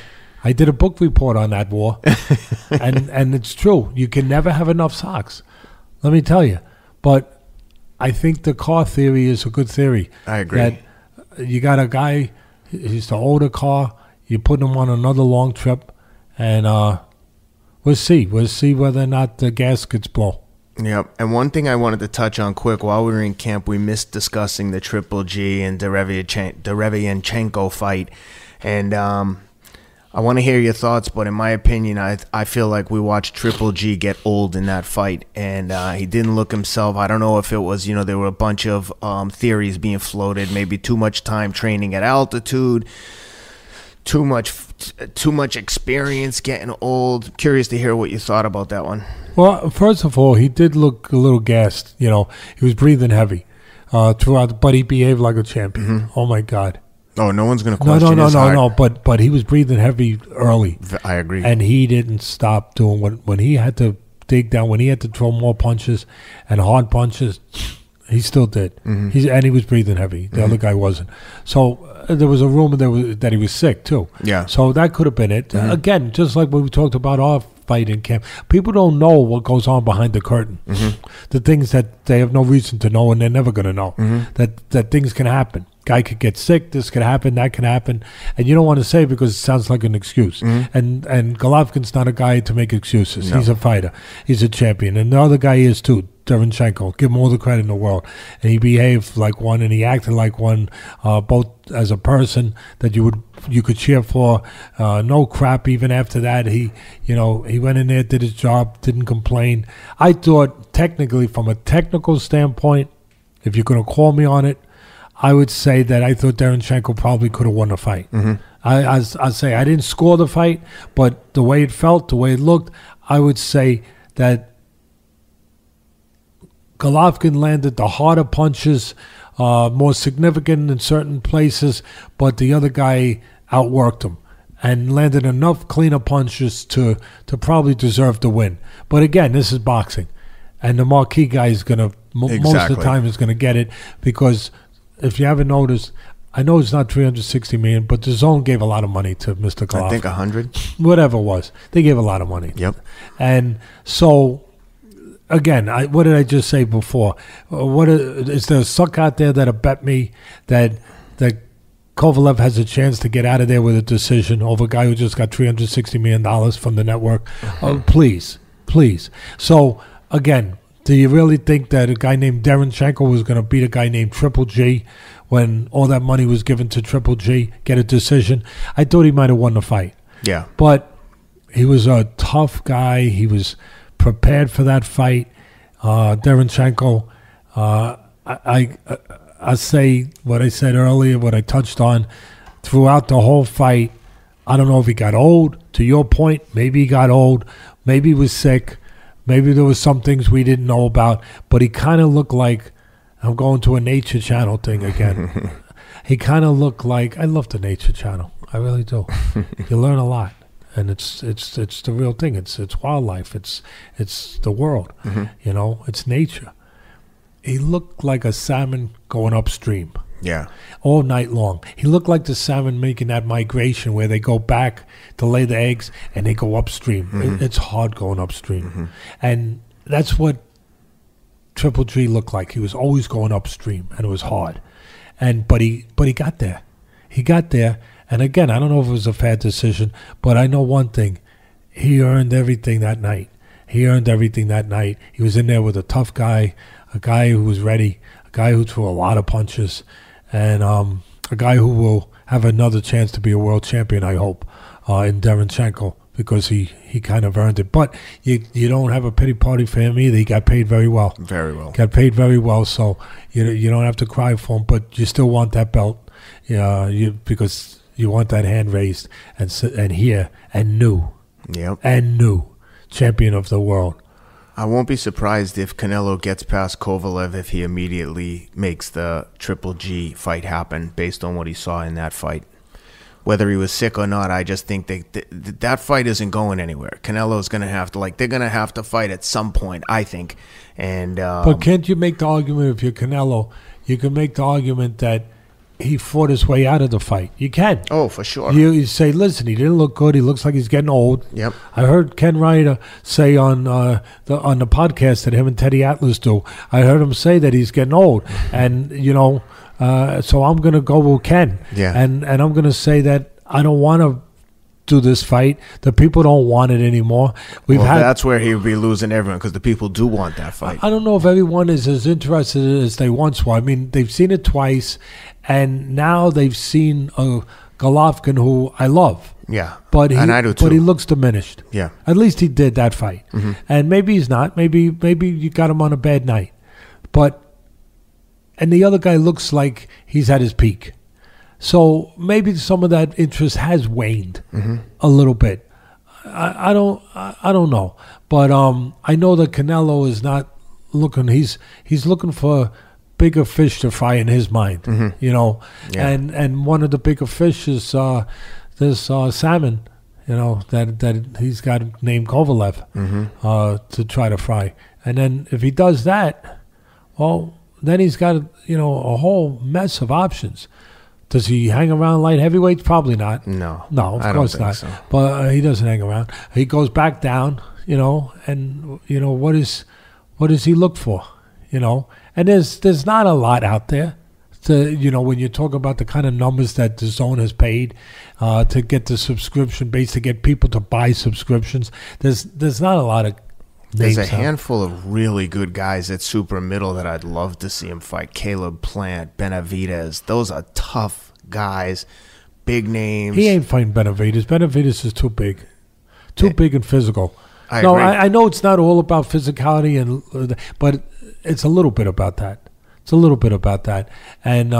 I did a book report on that war. And it's true. You can never have enough socks. Let me tell you. But I think the car theory is a good theory. I agree. That you got a guy, he's the older car. You put him on another long trip. And we'll see. We'll see whether or not the gaskets blow. Yep, and one thing I wanted to touch on quick, while we were in camp, we missed discussing the Triple G and Derevyanchenko fight, and I want to hear your thoughts, but in my opinion, I feel like we watched Triple G get old in that fight, and he didn't look himself. I don't know if it was, you know, there were a bunch of theories being floated, maybe too much time training at altitude, too much experience getting old. Curious to hear what you thought about that one. Well, first of all, he did look a little gassed. You know, he was breathing heavy throughout, but he behaved like a champion. Oh, my God. Oh, no one's going to question his heart. No. But he was breathing heavy early. I agree. And he didn't stop doing when he had to dig down, when he had to throw more punches and hard punches, he still did. And he was breathing heavy. The other guy wasn't. So there was a rumor that he was sick, too. Yeah. So that could have been it. Again, just like when we talked about our fight in camp, people don't know what goes on behind the curtain. The things that they have no reason to know, and they're never going to know. That things can happen. Guy could get sick. This could happen. That can happen. And you don't want to say it because it sounds like an excuse. And Golovkin's not a guy to make excuses. No. He's a fighter. He's a champion. And the other guy is, too. Derevyanchenko. Give him all the credit in the world. And he behaved like one, and he acted like one, both as a person that you could cheer for. No crap. Even after that, he went in there, did his job, didn't complain. I thought technically, from a technical standpoint, if you're going to call me on it, I would say that I thought Derevyanchenko probably could have won the fight. Mm-hmm. I'd say I didn't score the fight, but the way it felt, the way it looked, I would say that Golovkin landed the harder punches, more significant in certain places, but the other guy outworked him and landed enough cleaner punches to probably deserve the win. But again, this is boxing, and the marquee guy is going to, most of the time, is going to get it, because if you haven't noticed, I know it's not $360 million, but DAZN gave a lot of money to Mr. Golovkin. I think $100 million. Whatever it was. They gave a lot of money. Yep. And so, again, what did I just say before? Is there a suck out there that'll bet me that Kovalev has a chance to get out of there with a decision over a guy who just got $360 million from the network? Mm-hmm. Oh, please. Please. So, again, do you really think that a guy named Derevyanchenko was going to beat a guy named Triple G when all that money was given to Triple G, get a decision? I thought he might have won the fight. Yeah. But he was a tough guy. He was prepared for that fight. Derevyanchenko, I say what I said earlier, what I touched on. Throughout the whole fight, I don't know if he got old. To your point, maybe he got old. Maybe he was sick. Maybe there was some things we didn't know about, but he kind of looked like, I'm going to a Nature Channel thing again. He kind of looked like, I love the Nature Channel. I really do. You learn a lot, and it's the real thing. It's wildlife. It's the world. Mm-hmm. You know, it's nature. He looked like a salmon going upstream. Yeah. All night long. He looked like the salmon making that migration where they go back to lay the eggs and they go upstream. Mm-hmm. It's hard going upstream. Mm-hmm. And that's what Triple G looked like. He was always going upstream, and it was hard. But he got there. He got there. And again, I don't know if it was a fair decision, but I know one thing. He earned everything that night. He was in there with a tough guy, a guy who was ready, a guy who threw a lot of punches, and a guy who will have another chance to be a world champion, I hope, in Derevyanchenko, because he kind of earned it. But you don't have a pity party for him either. He got paid very well. Very well. Got paid very well, so you don't have to cry for him, but you still want that belt, because you want that hand raised and here and new. Yep. And new champion of the world. I won't be surprised if Canelo gets past Kovalev if he immediately makes the Triple G fight happen based on what he saw in that fight. Whether he was sick or not, I just think that fight isn't going anywhere. Canelo's going to have to, they're going to have to fight at some point, I think. And but can't you make the argument, if you're Canelo, you can make the argument that he fought his way out of the fight. You can. Oh, for sure. You say, listen, he didn't look good. He looks like he's getting old. Yep. I heard Ken Rideout say on the podcast that him and Teddy Atlas do, I heard him say that he's getting old. And, so I'm going to go with Ken. Yeah. And I'm going to say that I don't want to do this fight. The people don't want it anymore. That's where he would be losing everyone, because the people do want that fight. I don't know if everyone is as interested as they once were. I mean, they've seen it twice, and now they've seen a Golovkin who I love. Yeah, and I do too. But he looks diminished. Yeah, at least he did that fight, mm-hmm. And maybe he's not. Maybe you got him on a bad night, and the other guy looks like he's at his peak. So maybe some of that interest has waned, mm-hmm. a little bit. I don't know, but I know that Canelo is not looking. He's looking for bigger fish to fry in his mind, mm-hmm. Yeah. And one of the bigger fish is this salmon, that he's got named Kovalev, mm-hmm. To try to fry. And then if he does that, well, then he's got a whole mess of options. Does he hang around light heavyweight? Probably not. No, of course not. So. But he doesn't hang around. He goes back down, and what does he look for, And there's not a lot out there, when you talk about the kind of numbers that DAZN has paid to get the subscription base, to get people to buy subscriptions. There's not a lot of There's a handful of really good guys at super middle that I'd love to see him fight. Caleb Plant, Benavidez. Those are tough guys, big names. He ain't fighting Benavidez. Benavidez is too big. Too big and physical. I know it's not all about physicality, and but it's a little bit about that. It's a little bit about that. And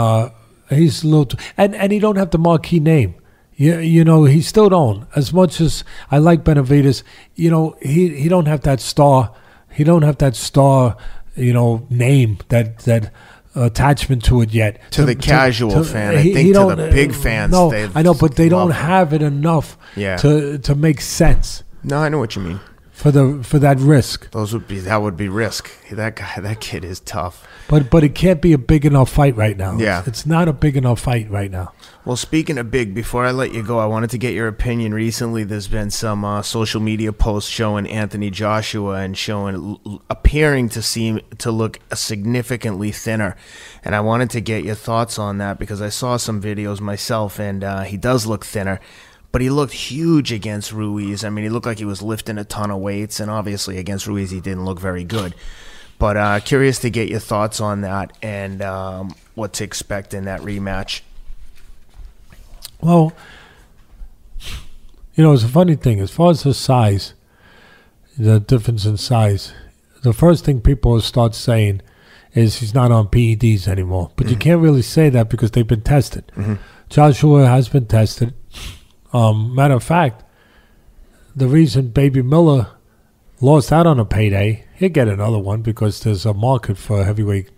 he's a little too, and he don't have the marquee name. You know, he still don't. As much as I like Benavidez, you know, he don't have that star. He don't have that star, you know, name, that attachment to it yet. To the casual fan. I think to the big fans. No, I know, but they don't have it enough to make sense. No, I know what you mean. For that risk. That would be risk. That kid is tough. But it can't be a big enough fight right now. Yeah. It's not a big enough fight right now. Well, speaking of big, before I let you go, I wanted to get your opinion. Recently, there's been some social media posts showing Anthony Joshua and appearing to seem to look significantly thinner. And I wanted to get your thoughts on that because I saw some videos myself, and he does look thinner. But he looked huge against Ruiz. I mean, he looked like he was lifting a ton of weights, and obviously against Ruiz he didn't look very good. But curious to get your thoughts on that and what to expect in that rematch. Well, you know, it's a funny thing. As far as the size, the difference in size, the first thing people start saying is he's not on PEDs anymore. But you can't really say that because they've been tested. Mm-hmm. Joshua has been tested. Matter of fact, the reason Baby Miller lost out on a payday, he'll get another one because there's a market for heavyweight,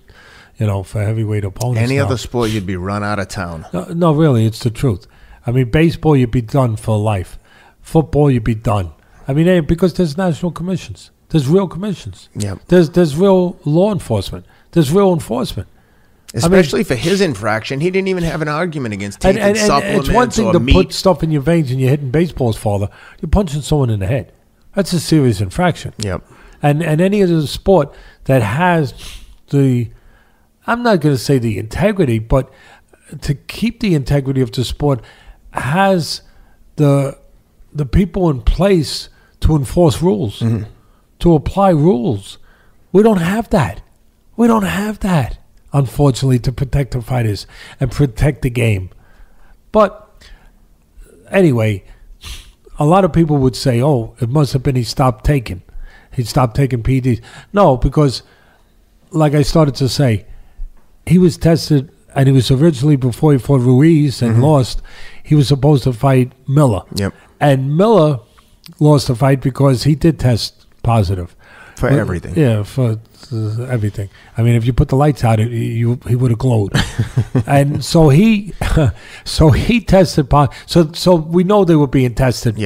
you know, for heavyweight opponents. Any other sport, you'd be run out of town. No, really, it's the truth. I mean, baseball, you'd be done for life. Football, you'd be done. I mean, because there's national commissions. There's real commissions. Yeah. There's real law enforcement. There's real enforcement. Especially for his infraction, he didn't even have an argument against taking supplements. It's one thing to put stuff in your veins and you're hitting baseballs, Father. You're punching someone in the head. That's a serious infraction. Yep. And any other sport that has the, I'm not going to say the integrity, but to keep the integrity of the sport, has the people in place to enforce rules, to apply rules. We don't have that. We don't have that. Unfortunately, to protect the fighters and protect the game. But anyway, a lot of people would say, oh, it must have been he stopped taking PEDs. No, because like I started to say, he was tested, and he was originally, before he fought Ruiz and lost, he was supposed to fight Miller. Yep. And Miller lost the fight because he did test positive. For everything. Yeah, for everything. I mean, if you put the lights out, he would have glowed. And so he tested. So we know they were being tested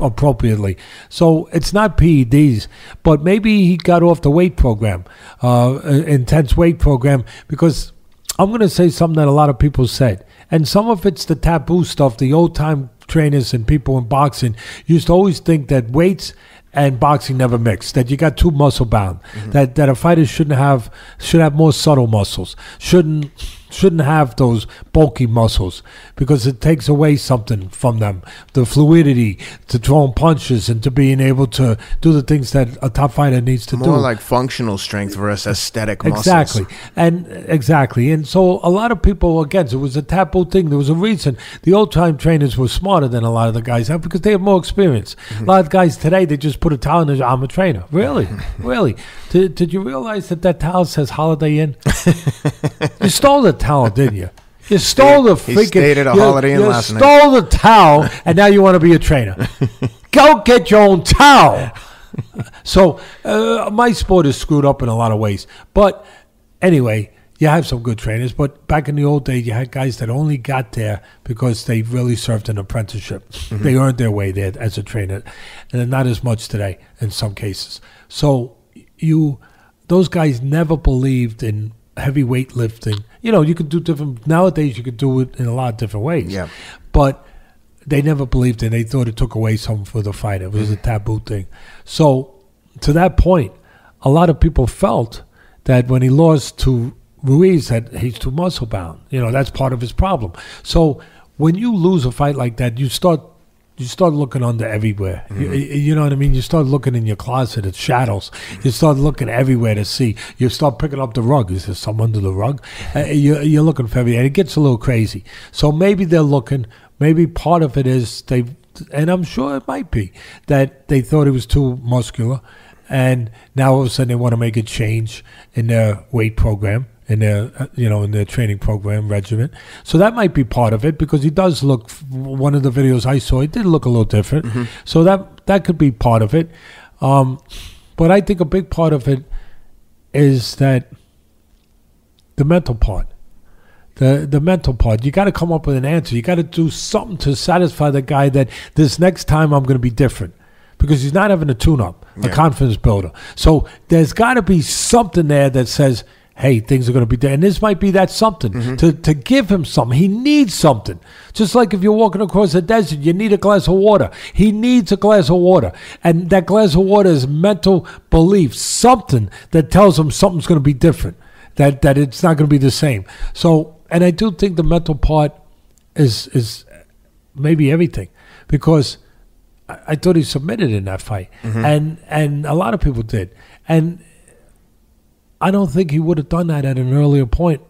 appropriately. So it's not PEDs, but maybe he got off the weight program, intense weight program, because I'm going to say something that a lot of people said. And some of it's the taboo stuff. The old-time trainers and people in boxing used to always think that weights and boxing never mixed, that you got too muscle-bound, that a fighter should have more subtle muscles, shouldn't have those bulky muscles, because it takes away something from them, the fluidity to throwing punches and to being able to do the things that a top fighter needs to do. More like functional strength versus aesthetic muscles. Exactly. And so a lot of people, again, it was a taboo thing. There was a reason the old-time trainers were smarter than a lot of the guys now because they have more experience. A lot of guys today, they just put a towel in their, I'm a trainer. Really? Really? Did you realize that towel says Holiday Inn? You stole the towel, didn't you? You stole the freaking... He stayed at a Holiday Inn last night. You stole the towel, and now you want to be a trainer. Go get your own towel. So my sport is screwed up in a lot of ways. But anyway, you have some good trainers. But back in the old days, you had guys that only got there because they really served an apprenticeship. They earned their way there as a trainer. And not as much today in some cases. So those guys never believed in heavyweight lifting. You know, you could do different, nowadays you could do it in a lot of different ways. Yeah. But they never believed it. They thought it took away something for the fight. It was a taboo thing. So to that point, a lot of people felt that when he lost to Ruiz, that he's too muscle bound. You know, that's part of his problem. So when you lose a fight like that, you start you start looking under everywhere. Mm-hmm. You know what I mean? You start looking in your closet at shadows. You start looking everywhere to see. You start picking up the rug. Is there something under the rug? You're looking for everything. It gets a little crazy. So maybe they're looking. Maybe part of it is and I'm sure it might be, that they thought it was too muscular. And now all of a sudden they want to make a change in their weight program, in their, you know, in their training program regimen. So that might be part of it, because he does look, one of the videos I saw, he did look a little different. Mm-hmm. So that could be part of it. But I think a big part of it is that the mental part. The mental part. You got to come up with an answer. You got to do something to satisfy the guy that this next time I'm going to be different. Because he's not having a tune-up, a confidence builder. So there's got to be something there that says, hey, things are going to be there. And this might be that something, to give him something. He needs something. Just like if you're walking across the desert, you need a glass of water. He needs a glass of water. And that glass of water is mental belief, something that tells him something's going to be different, that it's not going to be the same. So, and I do think the mental part is maybe everything, because I thought he submitted in that fight, and a lot of people did. And I don't think he would have done that at an earlier point,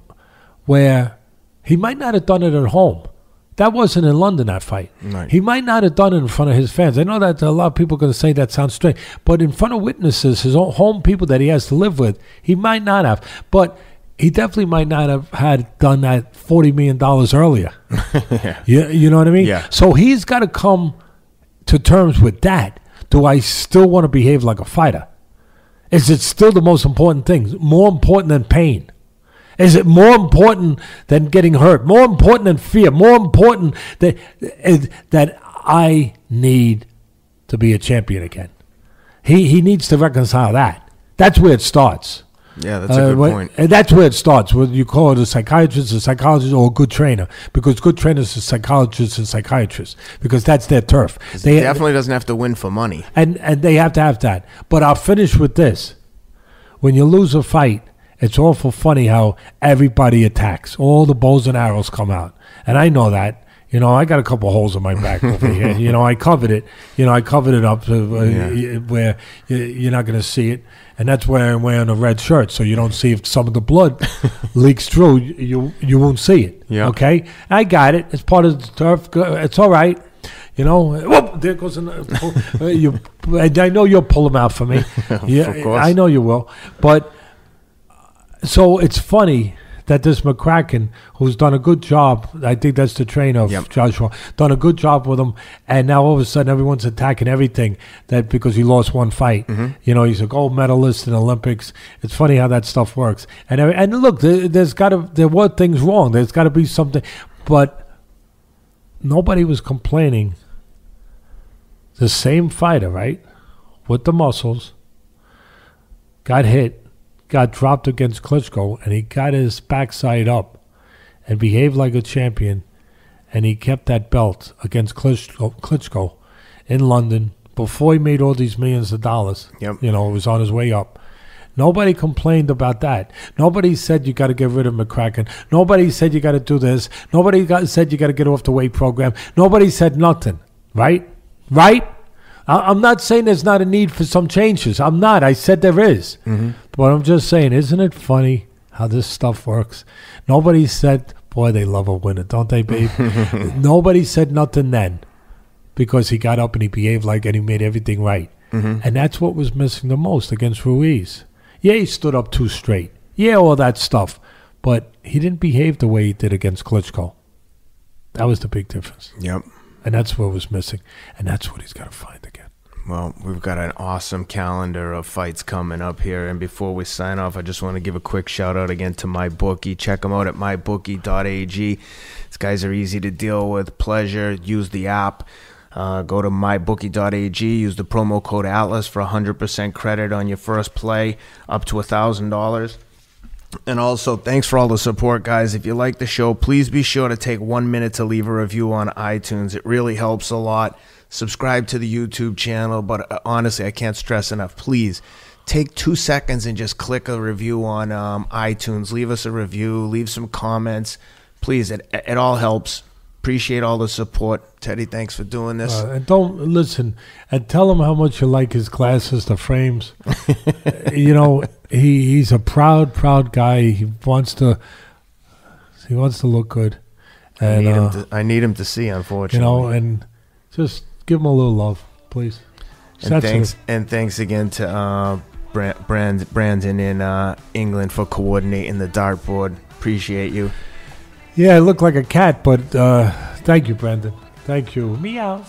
where he might not have done it at home. That wasn't in London, that fight. Right. He might not have done it in front of his fans. I know that a lot of people are going to say that sounds strange, but in front of witnesses, his own home people that he has to live with, he might not have. But he definitely might not have had done that $40 million earlier. You know what I mean? Yeah. So he's got to come to terms with that. Do I still want to behave like a fighter? Is it still the most important thing? More important than pain? Is it more important than getting hurt? More important than fear? More important that I need to be a champion again? He needs to reconcile that. That's where it starts. Yeah, that's a good point. And that's where it starts, whether you call it a psychologist, or a good trainer, because good trainers are psychologists and psychiatrists, because that's their turf. They definitely doesn't have to win for money. And they have to have that. But I'll finish with this. When you lose a fight, it's awful funny how everybody attacks. All the bows and arrows come out. And I know that. You know, I got a couple holes in my back over here. You know, I covered it. You know, I covered it up to, where you're not going to see it. And that's where I'm wearing a red shirt, so you don't see if some of the blood leaks through. You won't see it. Yeah. Okay? I got it. It's part of the turf. It's all right. You know, whoop, there goes another. I know you'll pull them out for me. Yeah, of course. I know you will. But so it's funny that this McCracken, who's done a good job, I think that's the trainer of Joshua, done a good job with him, and now all of a sudden everyone's attacking everything that because he lost one fight. Mm-hmm. You know, he's a gold medalist in Olympics. It's funny how that stuff works. And look, there were things wrong. There's got to be something. But nobody was complaining. The same fighter, right, with the muscles, got hit, got dropped against Klitschko, and he got his backside up and behaved like a champion, and he kept that belt against Klitschko in London before he made all these millions of dollars. Yep. You know, it was on his way up. Nobody complained about that. Nobody said you got to get rid of McCracken. Nobody said you got to do this. Nobody said you got to get off the weight program. Nobody said nothing, right? Right? I'm not saying there's not a need for some changes. I'm not. I said there is. Mm-hmm. But I'm just saying, isn't it funny how this stuff works? Nobody said, boy, they love a winner, don't they, babe? Nobody said nothing then, because he got up and he behaved like, and he made everything right. Mm-hmm. And that's what was missing the most against Ruiz. Yeah, he stood up too straight. Yeah, all that stuff. But he didn't behave the way he did against Klitschko. That was the big difference. Yep. And that's what was missing. And that's what he's got to find again. Well, we've got an awesome calendar of fights coming up here. And before we sign off, I just want to give a quick shout out again to MyBookie. Check them out at mybookie.ag. These guys are easy to deal with. Pleasure. Use the app. Go to mybookie.ag. Use the promo code ATLAS for 100% credit on your first play, up to $1,000. And also, thanks for all the support, guys. If you like the show, please be sure to take 1 minute to leave a review on iTunes. It really helps a lot. Subscribe to the YouTube channel. But honestly, I can't stress enough. Please take 2 seconds and just click a review on iTunes. Leave us a review. Leave some comments. Please, it all helps. Appreciate all the support. Teddy, thanks for doing this. And don't listen and tell him how much you like his glasses, the frames. You know, he's a proud guy. He wants to look good. And I need him to see, unfortunately. You know, and just give him a little love, please. And thanks again to Brandon in England for coordinating the dartboard. Appreciate you. Yeah, I look like a cat, but thank you, Brandon. Thank you. Meow.